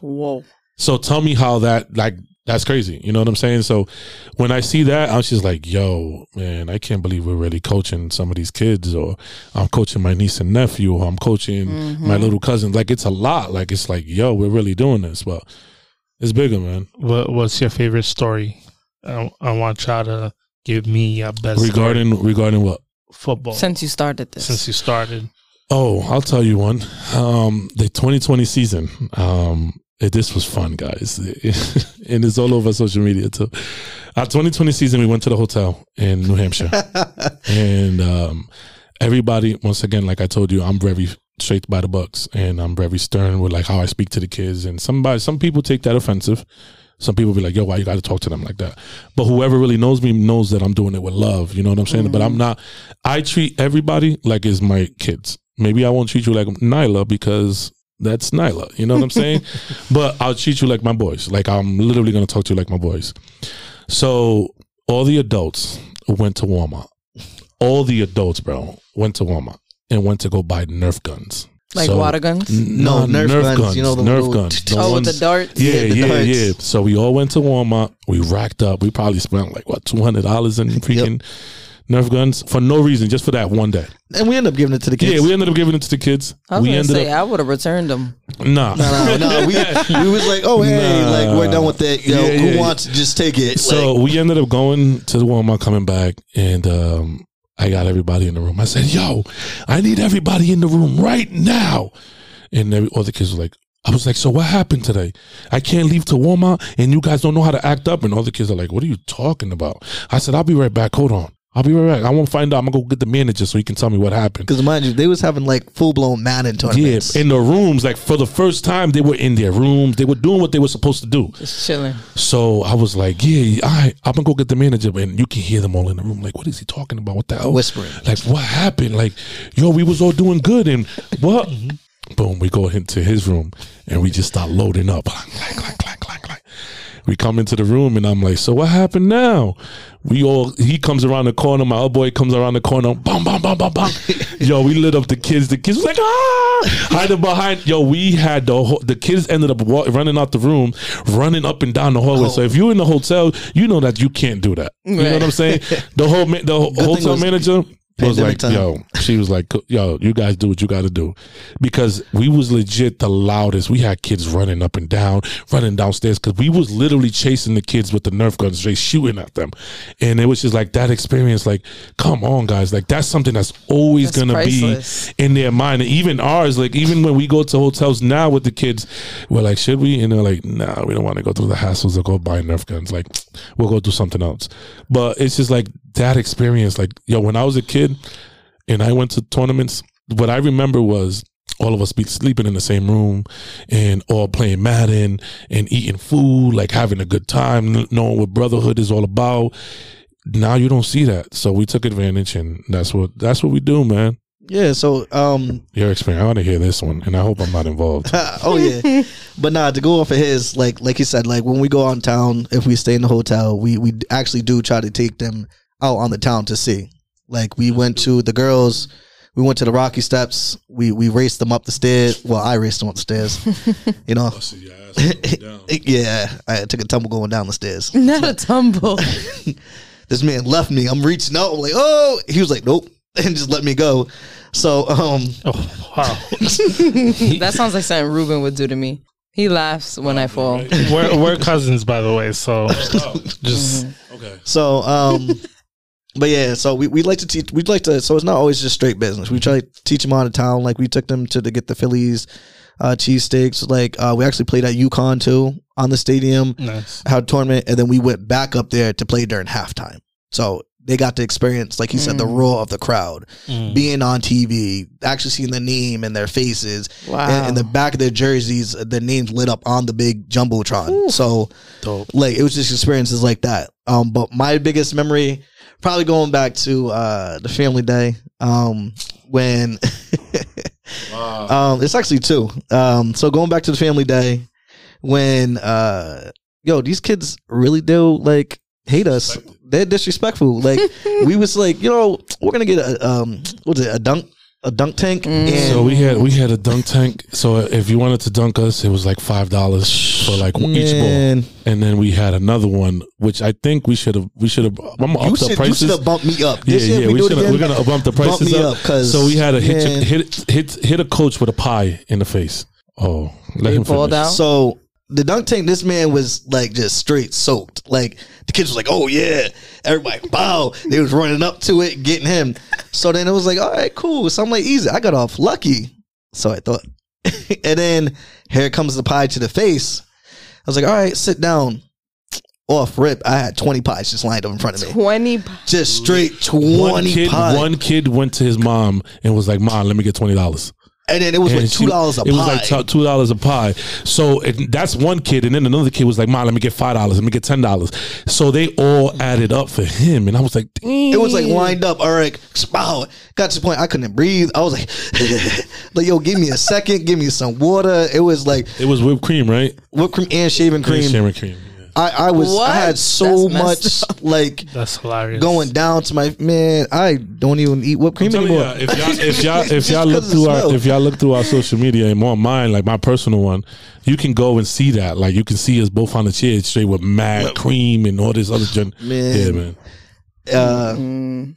Whoa. So tell me how that, like, that's crazy. You know what I'm saying? So when I see that, I'm just like, yo, man, I can't believe we're really coaching some of these kids, or I'm coaching my niece and nephew, or I'm coaching my little cousin. Like, it's a lot. Like, it's like, yo, we're really doing this. But it's bigger, man. What's your favorite story? I want y'all to give me your best story. Regarding what? Football. Since you started this. Oh, I'll tell you one. The 2020 season. This was fun, guys. And it's all over social media too. Our 2020 season, we went to the hotel in New Hampshire. And everybody, once again, like I told you, I'm very straight by the bucks, and I'm very stern with, like, how I speak to the kids. And some people take that offensive. Some people be like, yo, why you got to talk to them like that? But whoever really knows me knows that I'm doing it with love. You know what I'm saying? Mm-hmm. But I treat everybody like it's my kids. Maybe I won't treat you like Nyla, because that's Nyla, you know what I'm saying? But I'll treat you like my boys. Like, I'm literally going to talk to you like my boys. So all the adults went to Walmart. All the adults, bro, went to Walmart and went to go buy Nerf guns. Like, so, water guns? No, Nerf guns. You know, the Nerf guns. With the darts? Yeah, the darts. So we all went to Walmart. We racked up. We probably spent like, what, $200 in freaking Nerf guns for no reason, just for that one day. And we ended up giving it to the kids. Yeah, we ended up giving it to the kids. I was going to say, I would have returned them. Nah. We was like, oh, hey, like, we're done with that. Yo, who wants to just take it? So we ended up going to the Walmart, coming back, and I got everybody in the room. I said, yo, I need everybody in the room right now. And all the kids were like, I was like, so what happened today? I can't leave to Walmart, and you guys don't know how to act up. And all the kids are like, what are you talking about? I said, I'll be right back. Hold on. I'll be right back. I won't find out. I'm going to go get the manager so he can tell me what happened. Because mind you, they was having like full-blown Madden tournaments. Yeah, in the rooms. Like, for the first time, they were in their rooms. They were doing what they were supposed to do. Just chilling. So I was like, yeah, all right, I'm going to go get the manager. And you can hear them all in the room. Like, what is he talking about? What the hell? Whispering. Like, what happened? Like, yo, we was all doing good. And what? Boom, we go into his room, and we just start loading up. Like. We come into the room, and I'm like, so what happened now? He comes around the corner, my old boy comes around the corner, bam, bam, bam, bam, bam. Yo, we lit up the kids. The kids was like, ah! Hiding behind. Yo, we had the kids ended up running out the room, running up and down the hallway. Oh. So if you're in the hotel, you know that you can't do that. You know what I'm saying? The hotel manager was like, yo, she was like, yo, you guys do what you got to do. Because we was legit the loudest. We had kids running up and down, running downstairs, because we was literally chasing the kids with the Nerf guns, they shooting at them. And it was just like that experience, like, come on, guys. Like, that's something that's always going to be in their mind. And even ours, like, even when we go to hotels now with the kids, we're like, should we? And they're like, nah, we don't want to go through the hassles of go buy Nerf guns. Like, we'll go do something else. But it's just like that experience. Like, yo, when I was a kid and I went to tournaments, what I remember was all of us be sleeping in the same room and all playing Madden and eating food, like having a good time, knowing what brotherhood is all about. Now you don't see that. So we took advantage, and that's what we do, man. Yeah, so your experience. I want to hear this one, and I hope I'm not involved. Oh yeah, but nah. To go off of his, like he said, like when we go out in town, if we stay in the hotel, we actually do try to take them out on the town to see. Like we went to the girls, we went to the Rocky Steps. We raced them up the stairs. Well, I raced them up the stairs. You know. Oh, so your ass was going down. Yeah, I took a tumble going down the stairs. Not a tumble. This man left me. I'm reaching out. I'm like, oh. He was like, nope. And just let me go. So oh wow. That sounds like something Ruben would do to me. He laughs when I fall. Right. We're cousins, by the way. So just okay. So but yeah, so we'd like to so it's not always just straight business. We try to teach them out of town. Like we took them to get the Phillies cheesesteaks. Like we actually played at UConn too on the stadium. Nice. Had a tournament, and then we went back up there to play during halftime. So they got to experience, like he said, the roar of the crowd, being on TV, actually seeing the name in their faces. Wow. And in the back of their jerseys, the names lit up on the big Jumbotron. Ooh. So, dope. Like, it was just experiences like that. But my biggest memory, probably going back to the family day, when wow. It's actually two. So going back to the family day, when, yo, these kids really do, like, hate us. They're disrespectful. Like we was like, you know, we're gonna get a what's it, a dunk tank. And so we had a dunk tank. So if you wanted to dunk us, it was like $5 for like each bowl. And then we had another one, which I think we should have. I'm gonna up the prices. You should have bumped me up. This year, we should. We're gonna bump the prices up. So we had to hit a coach with a pie in the face. Oh, let him fall down. So. The dunk tank, this man was like just straight soaked. Like the kids was like, oh yeah. Everybody, wow. They was running up to it, getting him. So then it was like, all right, cool. So I'm like, easy. I got off lucky. So I thought. And then here comes the pie to the face. I was like, all right, sit down. Off rip, I had 20 pies just lined up in front of me. 20 pies. Just straight 20 pies. One kid went to his mom and was like, Mom, let me get $20. And then it was like $2 a pie. It was like $2 a pie. So that's one kid. And then another kid was like, Mom, let me get $5. Let me get $10. So they all added up for him. And I was like, dang. It was like lined up. All right. Wow. Got to the point I couldn't breathe. I was like, like, yo, give me a second. Give me some water. It was like. It was whipped cream, right? Whipped cream and shaving cream. And shaving cream. I was what? I had so much up. Like that's hilarious. Going down to my man. I don't even eat whipped cream anymore. You, if y'all look through our social media and more mine, like my personal one, you can go and see that. Like you can see us both on the chair straight with mad cream and all this other junk. Yeah, man.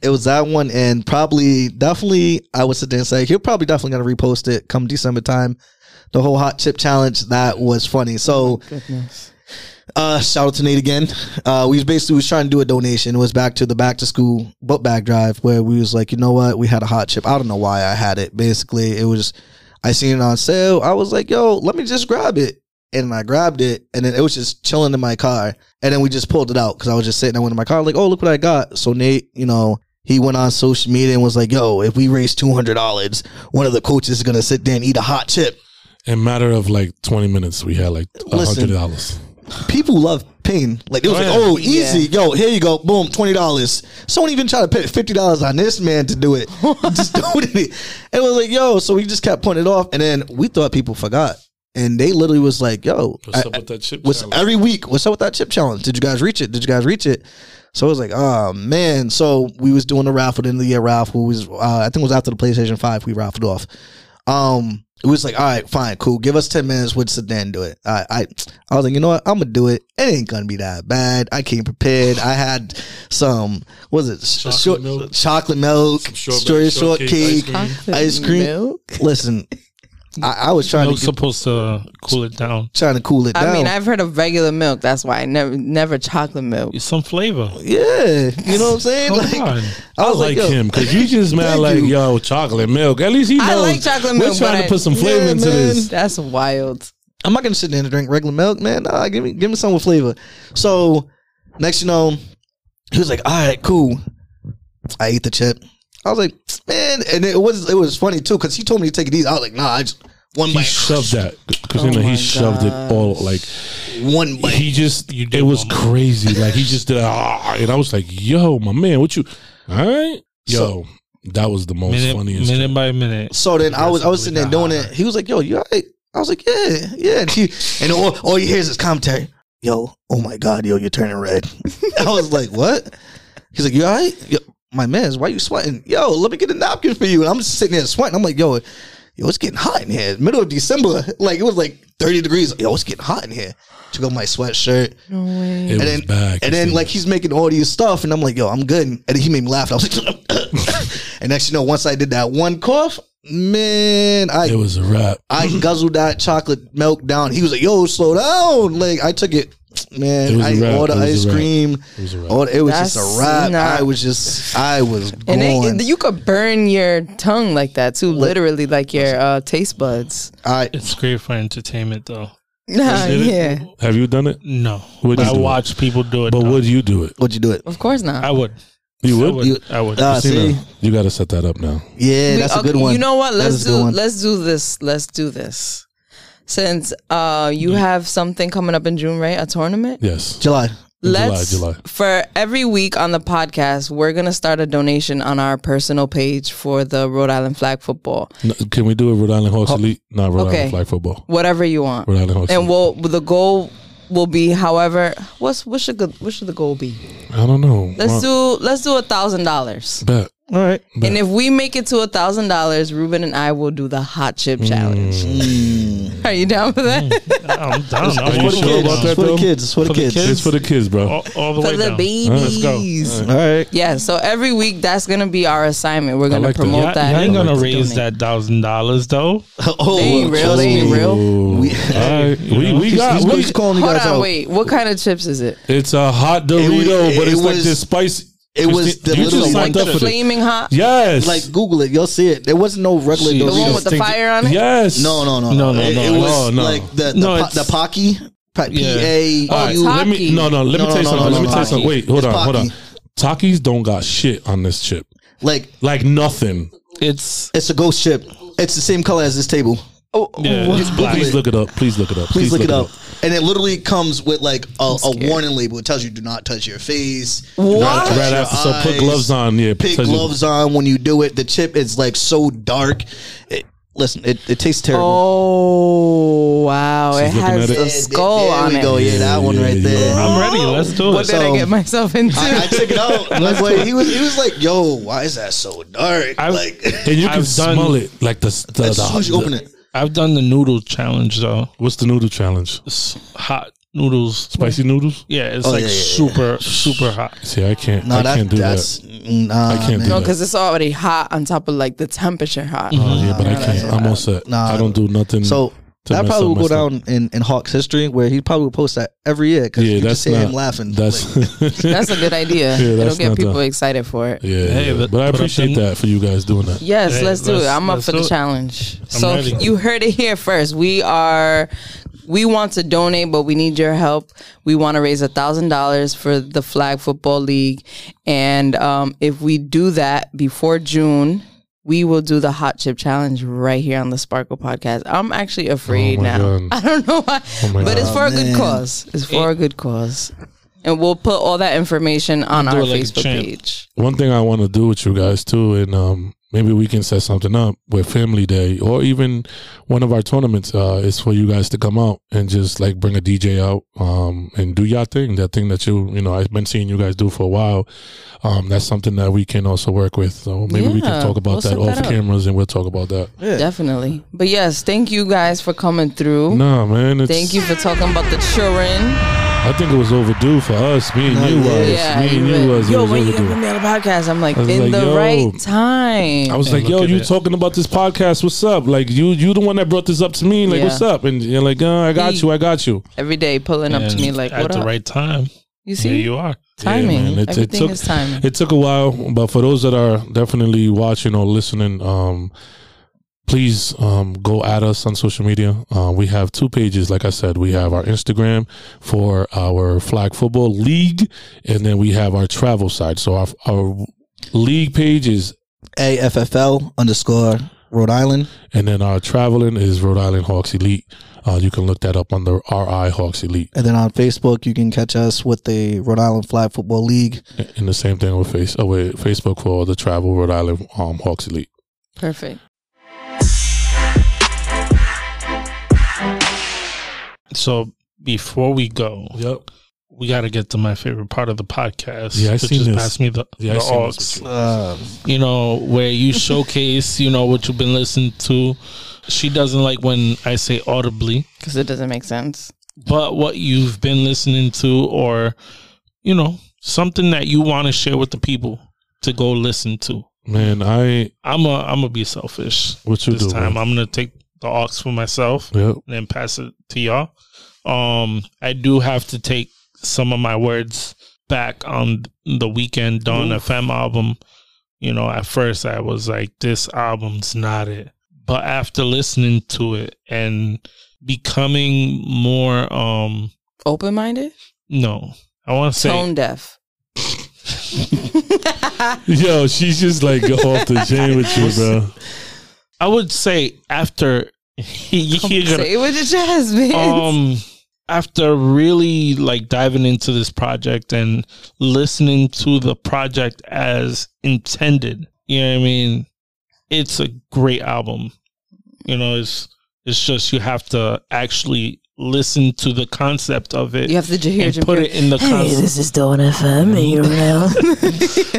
It was that one, and definitely I would sit there and say he'll probably definitely gonna repost it come December time. The whole hot chip challenge that was funny. So. Goodness. Shout out to Nate again. We was trying to do a donation. It was back to the back to school book bag drive where we was like, you know what? We had a hot chip. I don't know why I had it. Basically, it was I seen it on sale. I was like, yo, let me just grab it. And I grabbed it, and then it was just chilling in my car. And then we just pulled it out because I was just sitting. I went in my car like, oh, look what I got. So Nate, you know, he went on social media and was like, yo, if we raise $200, one of the coaches is gonna sit there and eat a hot chip. In a matter of like 20 minutes, we had like $100. People love pain. Like it was like, oh, easy, yo, here you go, boom, $20. Someone even tried to pay $50 on this man to do it. Just doing it. And it was like, yo, so we just kept putting it off, and then we thought people forgot, and they literally was like, yo, what's up with that chip challenge? Every week, what's up with that chip challenge? Did you guys reach it? Did you guys reach it? So I was like, oh man. So we was doing a raffle, the end of the year raffle. Was I think it was after the PlayStation 5 we raffled off. It was like, all right, fine, cool. Give us 10 minutes. We'll sit there and do it. I was like, you know what? I'm going to do it. It ain't going to be that bad. I came prepared. I had some, what was it? Chocolate milk, shortcake, ice cream. Milk? Listen, I was trying to. Supposed to cool it down. Trying to cool it down. I mean, I've heard of regular milk. That's why I never chocolate milk. It's some flavor. Yeah. You know what I'm saying? I like him because you just mad like, yo, chocolate milk. At least he knows. I like chocolate milk. We're trying to put some flavor into this. That's wild. I'm not going to sit there and drink regular milk, man. Nah, give me some with flavor. So, next you know, he was like, all right, cool. I ate the chip. I was like, man, and it was funny too because he told me to take these. I was like, nah, I just one bite. He shoved that because he shoved it all like one bite. He just it was crazy. Like he just did, and I was like, yo, my man, what you? All right, yo. So, That was the most funniest. Minute by minute. So then I was sitting there doing it. He was like, "Yo, you all right?" I was like, "Yeah." And all you hear is his commentary. Yo, oh my God, yo, you're turning red. I was like, what? He's like, you all right? Yo, my man, why are you sweating? Yo, let me get a napkin for you. And I'm just sitting there sweating. I'm like, yo, it's getting hot in here. Middle of December. Like, it was like 30 degrees. Yo, it's getting hot in here. Took off my sweatshirt. No way. It was back. And then, like, he's making all these stuff. And I'm like, yo, I'm good. And then he made me laugh. I was like, and next, you know, once I did that one cough, man, it was a wrap. I guzzled that chocolate milk down. He was like, yo, slow down. Like, I took it, man. I ate all the ice cream. It was just a wrap. I was gone. And you could burn your tongue like that too, literally, like your taste buds. It's great for entertainment though. Nah, yeah. Have you done it? No. I watch people do it. But would you do it? Would you do it? Of course not. I would. I would. Cristina, you got to set that up now. Yeah, that's a good one. You know what? Let's do this. Since you have something coming up in June, right? A tournament? Yes. July. For every week on the podcast, we're going to start a donation on our personal page for the Rhode Island flag football. No, can we do a Rhode Island Hawks Elite? Not Rhode Island flag football. Whatever you want. Rhode Island Hawks Elite. And the goal will be, however, what should the goal be? I don't know. Let's do $1,000. Bet. All right. Bet. And if we make it to $1,000, Ruben and I will do the hot chip challenge. Mm. Are you down for that? I'm down. It's for the kids. It's for the kids, bro. All the way down. For the babies. All right, let's go. All right. Yeah. So every week, that's gonna be our assignment. We're gonna promote that. I ain't gonna raise that $1,000 though. Oh, they ain't real. Wait. What kind of chips is it? It's a hot Dorito, but it's like this spicy. It was the flaming hot. Yes. Like, Google it. You'll see it. There wasn't no regular Doritos. The one with the fire on it? Yes. No. Like the Pocky. P-A-U. Let me tell you something. Wait, hold on. Takis don't got shit on this chip. Like nothing. It's a ghost chip. It's the same color as this table. Oh, yeah, Please look it up. And it literally comes with like a warning label. It tells you do not touch your face. What? Right after, so put gloves on. Yeah, put gloves on when you do it. The chip is like so dark. Listen, it tastes terrible. Oh wow! She's it has a skull on it. There we go. Yeah, that one right there. I'm ready. Let's do it. What did I get myself into? I took it out. Like, he was like, "Yo, why is that so dark?" And you can smell it. Like the open it. I've done the noodle challenge though. What's the noodle challenge? It's hot noodles, spicy noodles. Yeah, it's super hot. See, I can't do that. No, because it's already hot on top of like the temperature hot. Mm-hmm. Oh yeah, but I can't. I'm all set. I don't do nothing. So that probably will go down in Hawks history, where he probably will post that every year because you just see him laughing. That's a good idea. Yeah, it'll get people excited for it. Yeah, hey, but I appreciate that for you guys doing that. Yes, hey, let's do it. I'm up for the challenge. So you heard it here first. We want to donate, but we need your help. We want to raise $1,000 for the Flag Football League, and if we do that before June, we will do the hot chip challenge right here on the Sparkle Podcast. I'm actually afraid now. God. I don't know why, but it's for a good cause. It's for a good cause. And we'll put all that information on our Facebook page. One thing I want to do with you guys too, and maybe we can set something up with Family Day or even one of our tournaments, is for you guys to come out and just like bring a DJ out, and do your thing. That thing that you know, I've been seeing you guys do for a while. That's something that we can also work with. So maybe we can talk about that off cameras and we'll talk about that. Yeah. Definitely. But yes, thank you guys for coming through. Nah, man. Thank you for talking about the children. I think it was overdue for us. Me and you was overdue. Yo, when you made a podcast, I'm like, right time. I was like, yo, you talking about this podcast? What's up? Like, you the one that brought this up to me. Like, what's up? And you're like, oh, I got you. Every day pulling up to me like, what up? At the right time. You see? There you are. Timing. Yeah, man. Everything is timing. It took a while, but for those that are definitely watching or listening, please go at us on social media. We have two pages. Like I said, we have our Instagram for our Flag Football League, and then we have our travel side. So our league page is AFFL_. Rhode Island. And then traveling is Rhode Island Hawks Elite. You can look that up on the RI Hawks Elite. And then on Facebook, you can catch us with the Rhode Island Flag Football League. And the same thing with Facebook for the Travel Rhode Island Hawks Elite. Perfect. So before we go, we got to get to my favorite part of the podcast. Yeah, I seen this. Pass me the aux. You know, where you showcase, you know, what you've been listening to. She doesn't like when I say audibly, because it doesn't make sense. But what you've been listening to, or, you know, something that you want to share with the people to go listen to. Man, I'm gonna be selfish. What you doing? Time, man? I'm gonna take the aux for myself, and then pass it to y'all. I do have to take some of my words back on the Weekend Dawn FM album. You know, at first I was like, this album's not it. But after listening to it and becoming more open-minded? No. I want to say tone deaf. Yo, she's just like off the chain with you, bro. I would say after say it with your chest, man. After really like diving into this project and listening to the project as intended, you know what I mean? It's a great album. You know, it's just you have to actually listen to the concept of it. You have to hear and put it in the concept. Hey, this is Dawn FM, and you know.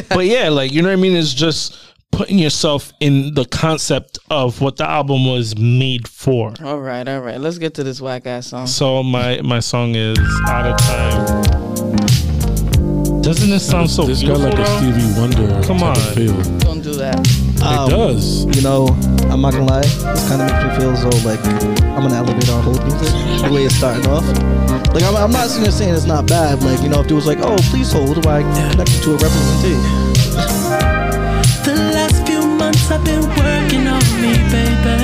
But yeah, like, you know what I mean? It's just putting yourself in the concept of what the album was made for. All right. Let's get to this whack ass song. So my song is Out of Time. Doesn't this sound so this beautiful? This got like a Stevie Wonder. Come on, feel. Don't do that. It does. You know, I'm not gonna lie. This kind of makes me feel as though like I'm gonna elevate our whole music. The way it's starting off. Like I'm not saying it's not bad. Like, you know, if it was like, oh, please hold while I connect you to a representative. The last few months I've been working on me, baby.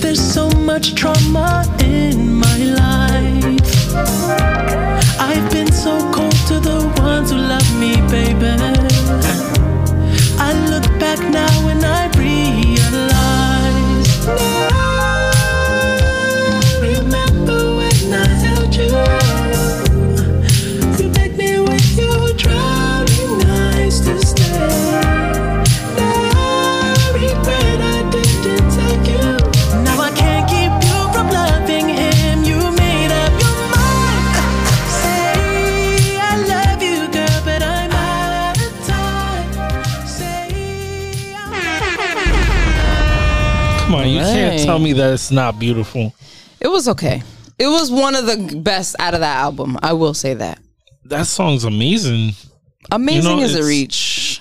There's so much trauma in my life. I've been so cold to the ones who love me, baby. I look back now and I realize. I remember when I held you. You can't tell me that it's not beautiful. It was okay. It was one of the best out of that album. I will say that. That song's amazing. Amazing is a reach.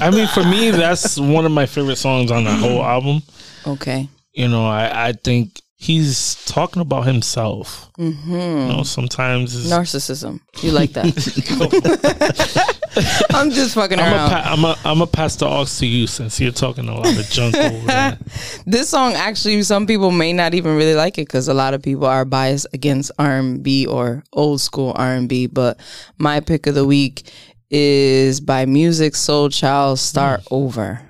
I mean, for me, that's one of my favorite songs on the whole album. Okay. You know, I think he's talking about himself. Mm-hmm. You know, sometimes it's narcissism. You like that? I'm just fucking around. I'm a pass the aux to you since you're talking a lot of junk over there. This song, actually, some people may not even really like it because a lot of people are biased against R&B or old school R&B. But my pick of the week is by Music Soul Child, Start Over.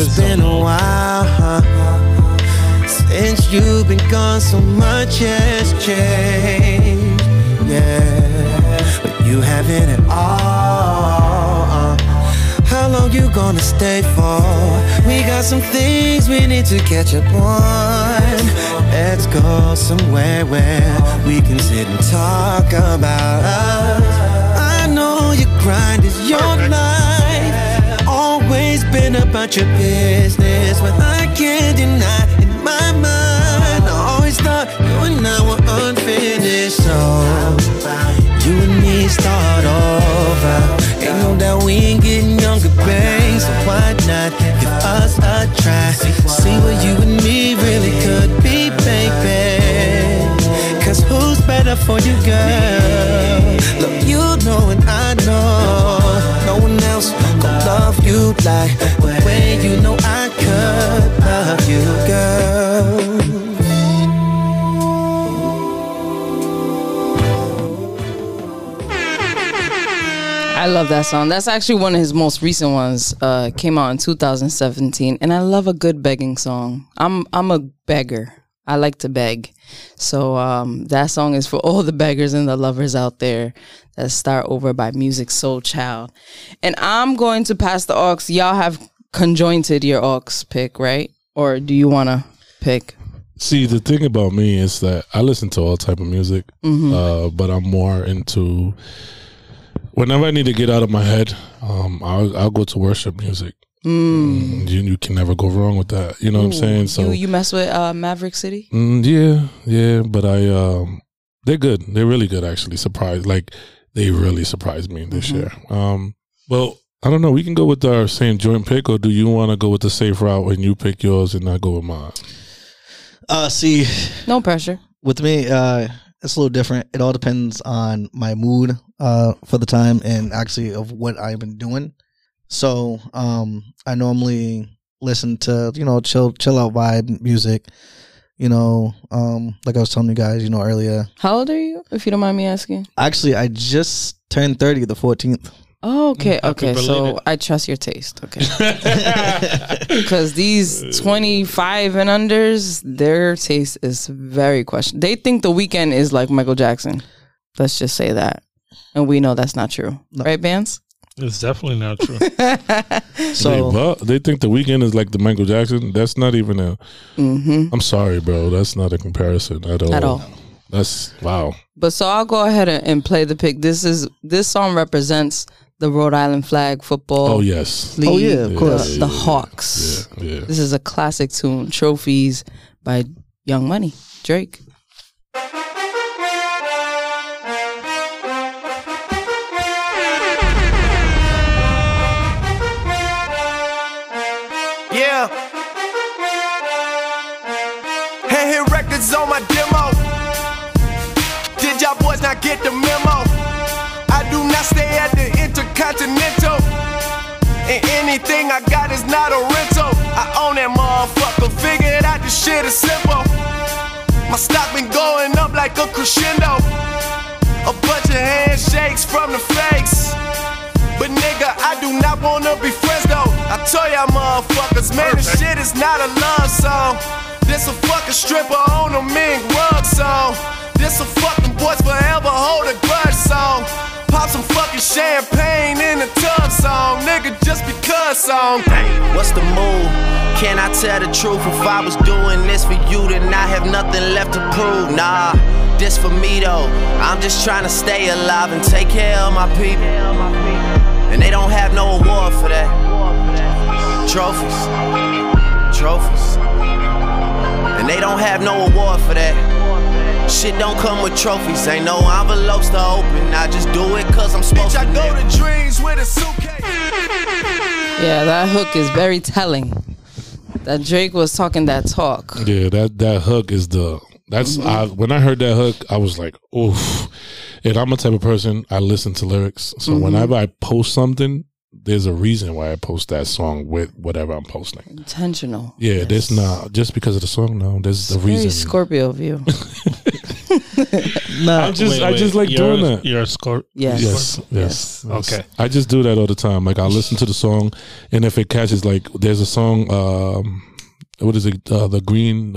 It's been a while since you've been gone. So much has changed, yeah, but you haven't at all. How long you gonna stay for? We got some things we need to catch up on. Let's go somewhere where we can sit and talk about us. I know your grind is your life. Always been about your business, but I can't deny in my mind. I always thought you and I were unfinished, so you and me start over. Ain't no doubt we ain't getting younger, babe, so why not give us a try? See what you and me really could be, baby. Cause who's better for you, girl? Look, you know and I know no one else love you like the way you know I could love. I love that song. That's actually one of his most recent ones. Came out in 2017, and I love a good begging song. I'm a beggar. I like to beg. So that song is for all the beggars and the lovers out there. Let's start over by Music Soul Child. And I'm going to pass the aux. Y'all have conjointed your aux pick, right? Or do you want to pick? See, the thing about me is that I listen to all type of music, but I'm more into, whenever I need to get out of my head, I'll go to worship music. You can never go wrong with that. You know what I'm saying? So you mess with Maverick City? Yeah. But they're good. They're really good, actually. They really surprised me this year. Well, I don't know. We can go with our same joint pick, or do you want to go with the safe route and you pick yours and I go with mine? See, no pressure. With me, it's a little different. It all depends on my mood for the time and actually of what I've been doing. So I normally listen to, you know, chill out vibe music, you know, like I was telling you guys, you know, earlier. How old are you, if you don't mind me asking? Actually, I just turned 30 the 14th. Oh, okay. Okay. So I trust your taste. Okay. Because these 25 and unders, their taste is very questionable. They think The Weeknd is like Michael Jackson. Let's just say that. And we know that's not true. No. Right, Bans? It's definitely not true. So they think The Weeknd is like the Michael Jackson. That's not even a. I'm sorry, bro. That's not a comparison at all. At all. That's wow. But so I'll go ahead and play the pick. This song represents the Rhode Island flag football. Oh yes. League, oh yeah. Of course. The Hawks. Yeah. This is a classic tune, "Trophies" by Young Money, Drake. On my demo, did y'all boys not get the memo? I do not stay at the Intercontinental, and anything I got is not a rental. I own that motherfucker, figured out this shit is simple. My stock been going up like a crescendo, a bunch of handshakes from the fakes. But nigga, I do not wanna be friends though. I tell y'all motherfuckers, man, this shit is not a love song. This a fucking stripper on a mink rug song. This a fucking boys forever hold a grudge song. Pop some fucking champagne in a tub song. Nigga, just because song. Hey, what's the move? Can I tell the truth? If I was doing this for you, then I have nothing left to prove. Nah, this for me though. I'm just trying to stay alive and take care of my people. And they don't have no award for that. Trophies. And they don't have no award for that. Shit don't come with trophies, ain't no envelopes to open. I just do it cause I'm supposed to. Bitch, I go to dreams with a suitcase. Yeah, that hook is very telling. That Drake was talking that talk. Yeah, that hook is the. That's when I heard that hook, I was like, oof. And I'm a type of person, I listen to lyrics. So whenever I post something, there's a reason why I post that song with whatever I'm posting. Intentional. Yeah, yes. There's not just because of the song. No, there's the reason. Scorpio view. No, I just like doing that. You're a Scorpio. Yes. Okay. I just do that all the time. Like I listen to the song, and if it catches, like there's a song. What is it? The Green,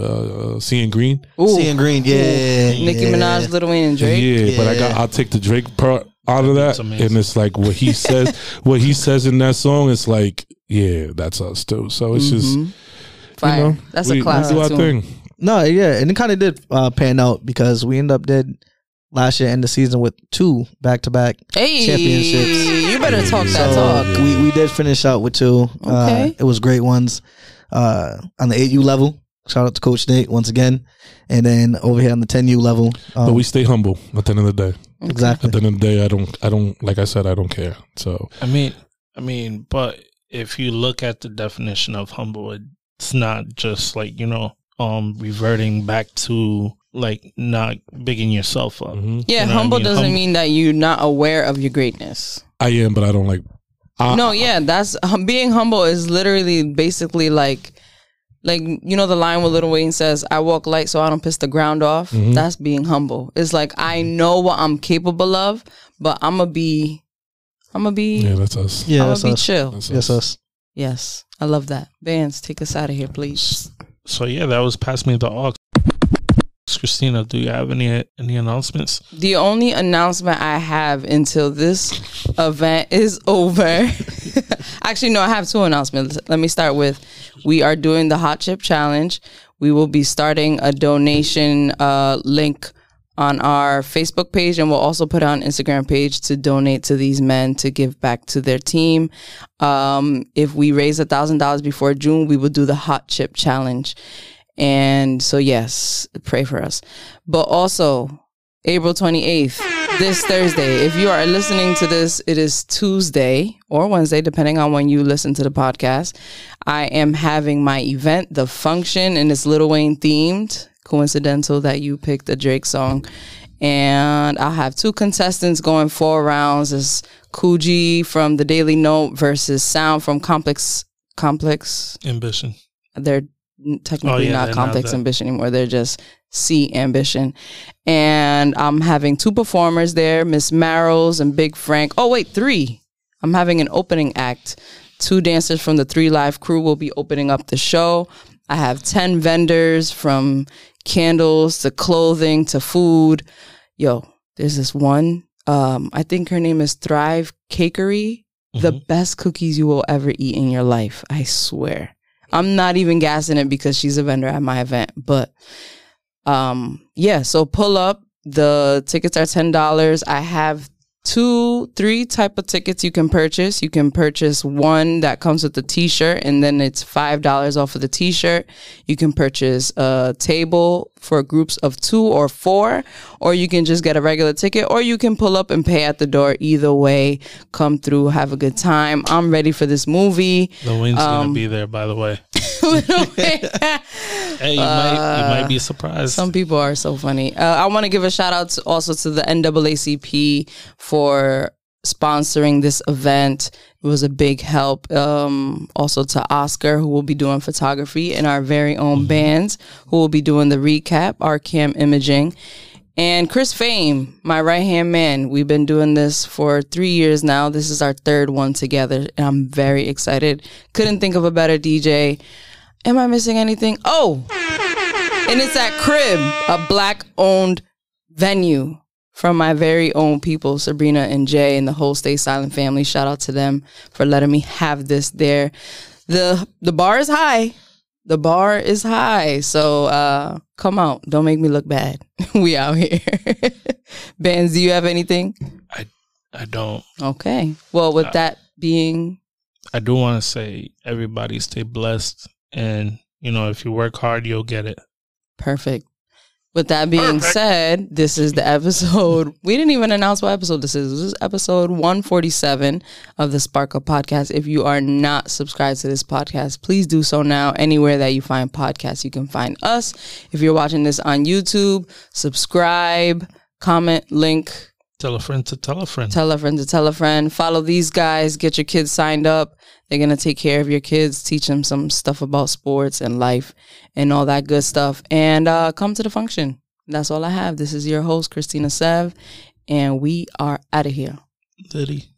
Seeing Green. Ooh. Seeing Green. Yeah. Nicki Minaj, Lil Wayne, and Drake. Yeah, but I'll take the Drake part out of that, and it's like what he says. What he says in that song, it's like, yeah, that's us too. So it's just fire. You know, that's a classic. We do our thing. No, yeah, and it kind of did pan out because we ended up dead last year, end the season with 2 back-to-back championships. You better talk that talk. We did finish out with 2. Okay, it was great ones on the 8U level. Shout out to Coach Nate once again. And then over here on the 10U level. But we stay humble at the end of the day. Exactly. At the end of the day, I don't like I said, I don't care. So I mean, but if you look at the definition of humble, it's not just like, you know, reverting back to like not bigging yourself up. Yeah, you know humble doesn't mean that you're not aware of your greatness. I am, but I don't like that's being humble is literally basically like, you know, the line where Lil Wayne says, I walk light so I don't piss the ground off. That's being humble. It's like, I know what I'm capable of, but I'm going to be I'm gonna be that's us. Yeah, that's us. Chill. That's us. Yes, I love that. Bands, take us out of here, please. So yeah, that was Pass Me the Aux. Cristina, do you have any announcements? The only announcement I have until this event is over. Actually, no, I have two announcements. Let me start with, we are doing the Hot Chip Challenge. We will be starting a donation link on our Facebook page, and we'll also put on Instagram page to donate to these men to give back to their team. If we raise $1,000 before June, we will do the Hot Chip Challenge. And so, yes, pray for us. But also, April 28th, this Thursday, if you are listening to this, it is Tuesday or Wednesday, depending on when you listen to the podcast. I am having my event, The Function, and it's Lil Wayne themed. Coincidental that you picked a Drake song. And I'll have two contestants going 4 rounds. It's Coogee from The Daily Note versus Sound from Complex Ambition. They're technically not Complex Ambition anymore. They're just C Ambition. And I'm having 2 performers there, Miss Marrows and Big Frank. Oh, wait, 3. I'm having an opening act. 2 dancers from the 3 Live crew will be opening up the show. I have 10 vendors from candles to clothing to food. Yo, there's this one. I think her name is Thrive Cakery. Mm-hmm. The best cookies you will ever eat in your life. I swear. I'm not even gassing it because she's a vendor at my event. But yeah, so pull up. The tickets are $10. I have 2, 3 type of tickets you can purchase. You can purchase one that comes with the t-shirt, and then it's $5 off of the t-shirt. You can purchase a table for groups of 2 or 4, or you can just get a regular ticket, or you can pull up and pay at the door. Either way, come through, have a good time. I'm ready for this movie. The Wayne's gonna be there, by the way. Hey, you might be surprised. Some people are so funny. I want to give a shout out to, also to the NAACP for sponsoring this event. It was a big help. Also to Oscar, who will be doing photography, and our very own bands, who will be doing the recap, our cam imaging. And Chris Fame, my right-hand man. We've been doing this for 3 years now. This is our 3rd one together, and I'm very excited. Couldn't think of a better DJ. Am I missing anything? Oh, and it's at Crib, a Black-owned venue from my very own people, Sabrina and Jay and the whole Stay Silent family. Shout out to them for letting me have this there. The bar is high. The bar is high, so come out. Don't make me look bad. We out here. Bands, do you have anything? I don't. Okay. Well, with that being... I do want to say everybody stay blessed, and, you know, if you work hard, you'll get it. Perfect. With that being said, this is the episode. We didn't even announce what episode this is. This is episode 147 of the Spark Up Podcast. If you are not subscribed to this podcast, please do so now. Anywhere that you find podcasts, you can find us. If you're watching this on YouTube, subscribe, comment, link. Tell a friend to tell a friend. Tell a friend to tell a friend. Follow these guys. Get your kids signed up. They're going to take care of your kids, teach them some stuff about sports and life and all that good stuff. And come to the function. That's all I have. This is your host, Christina Sev, and we are out of here. Diddy.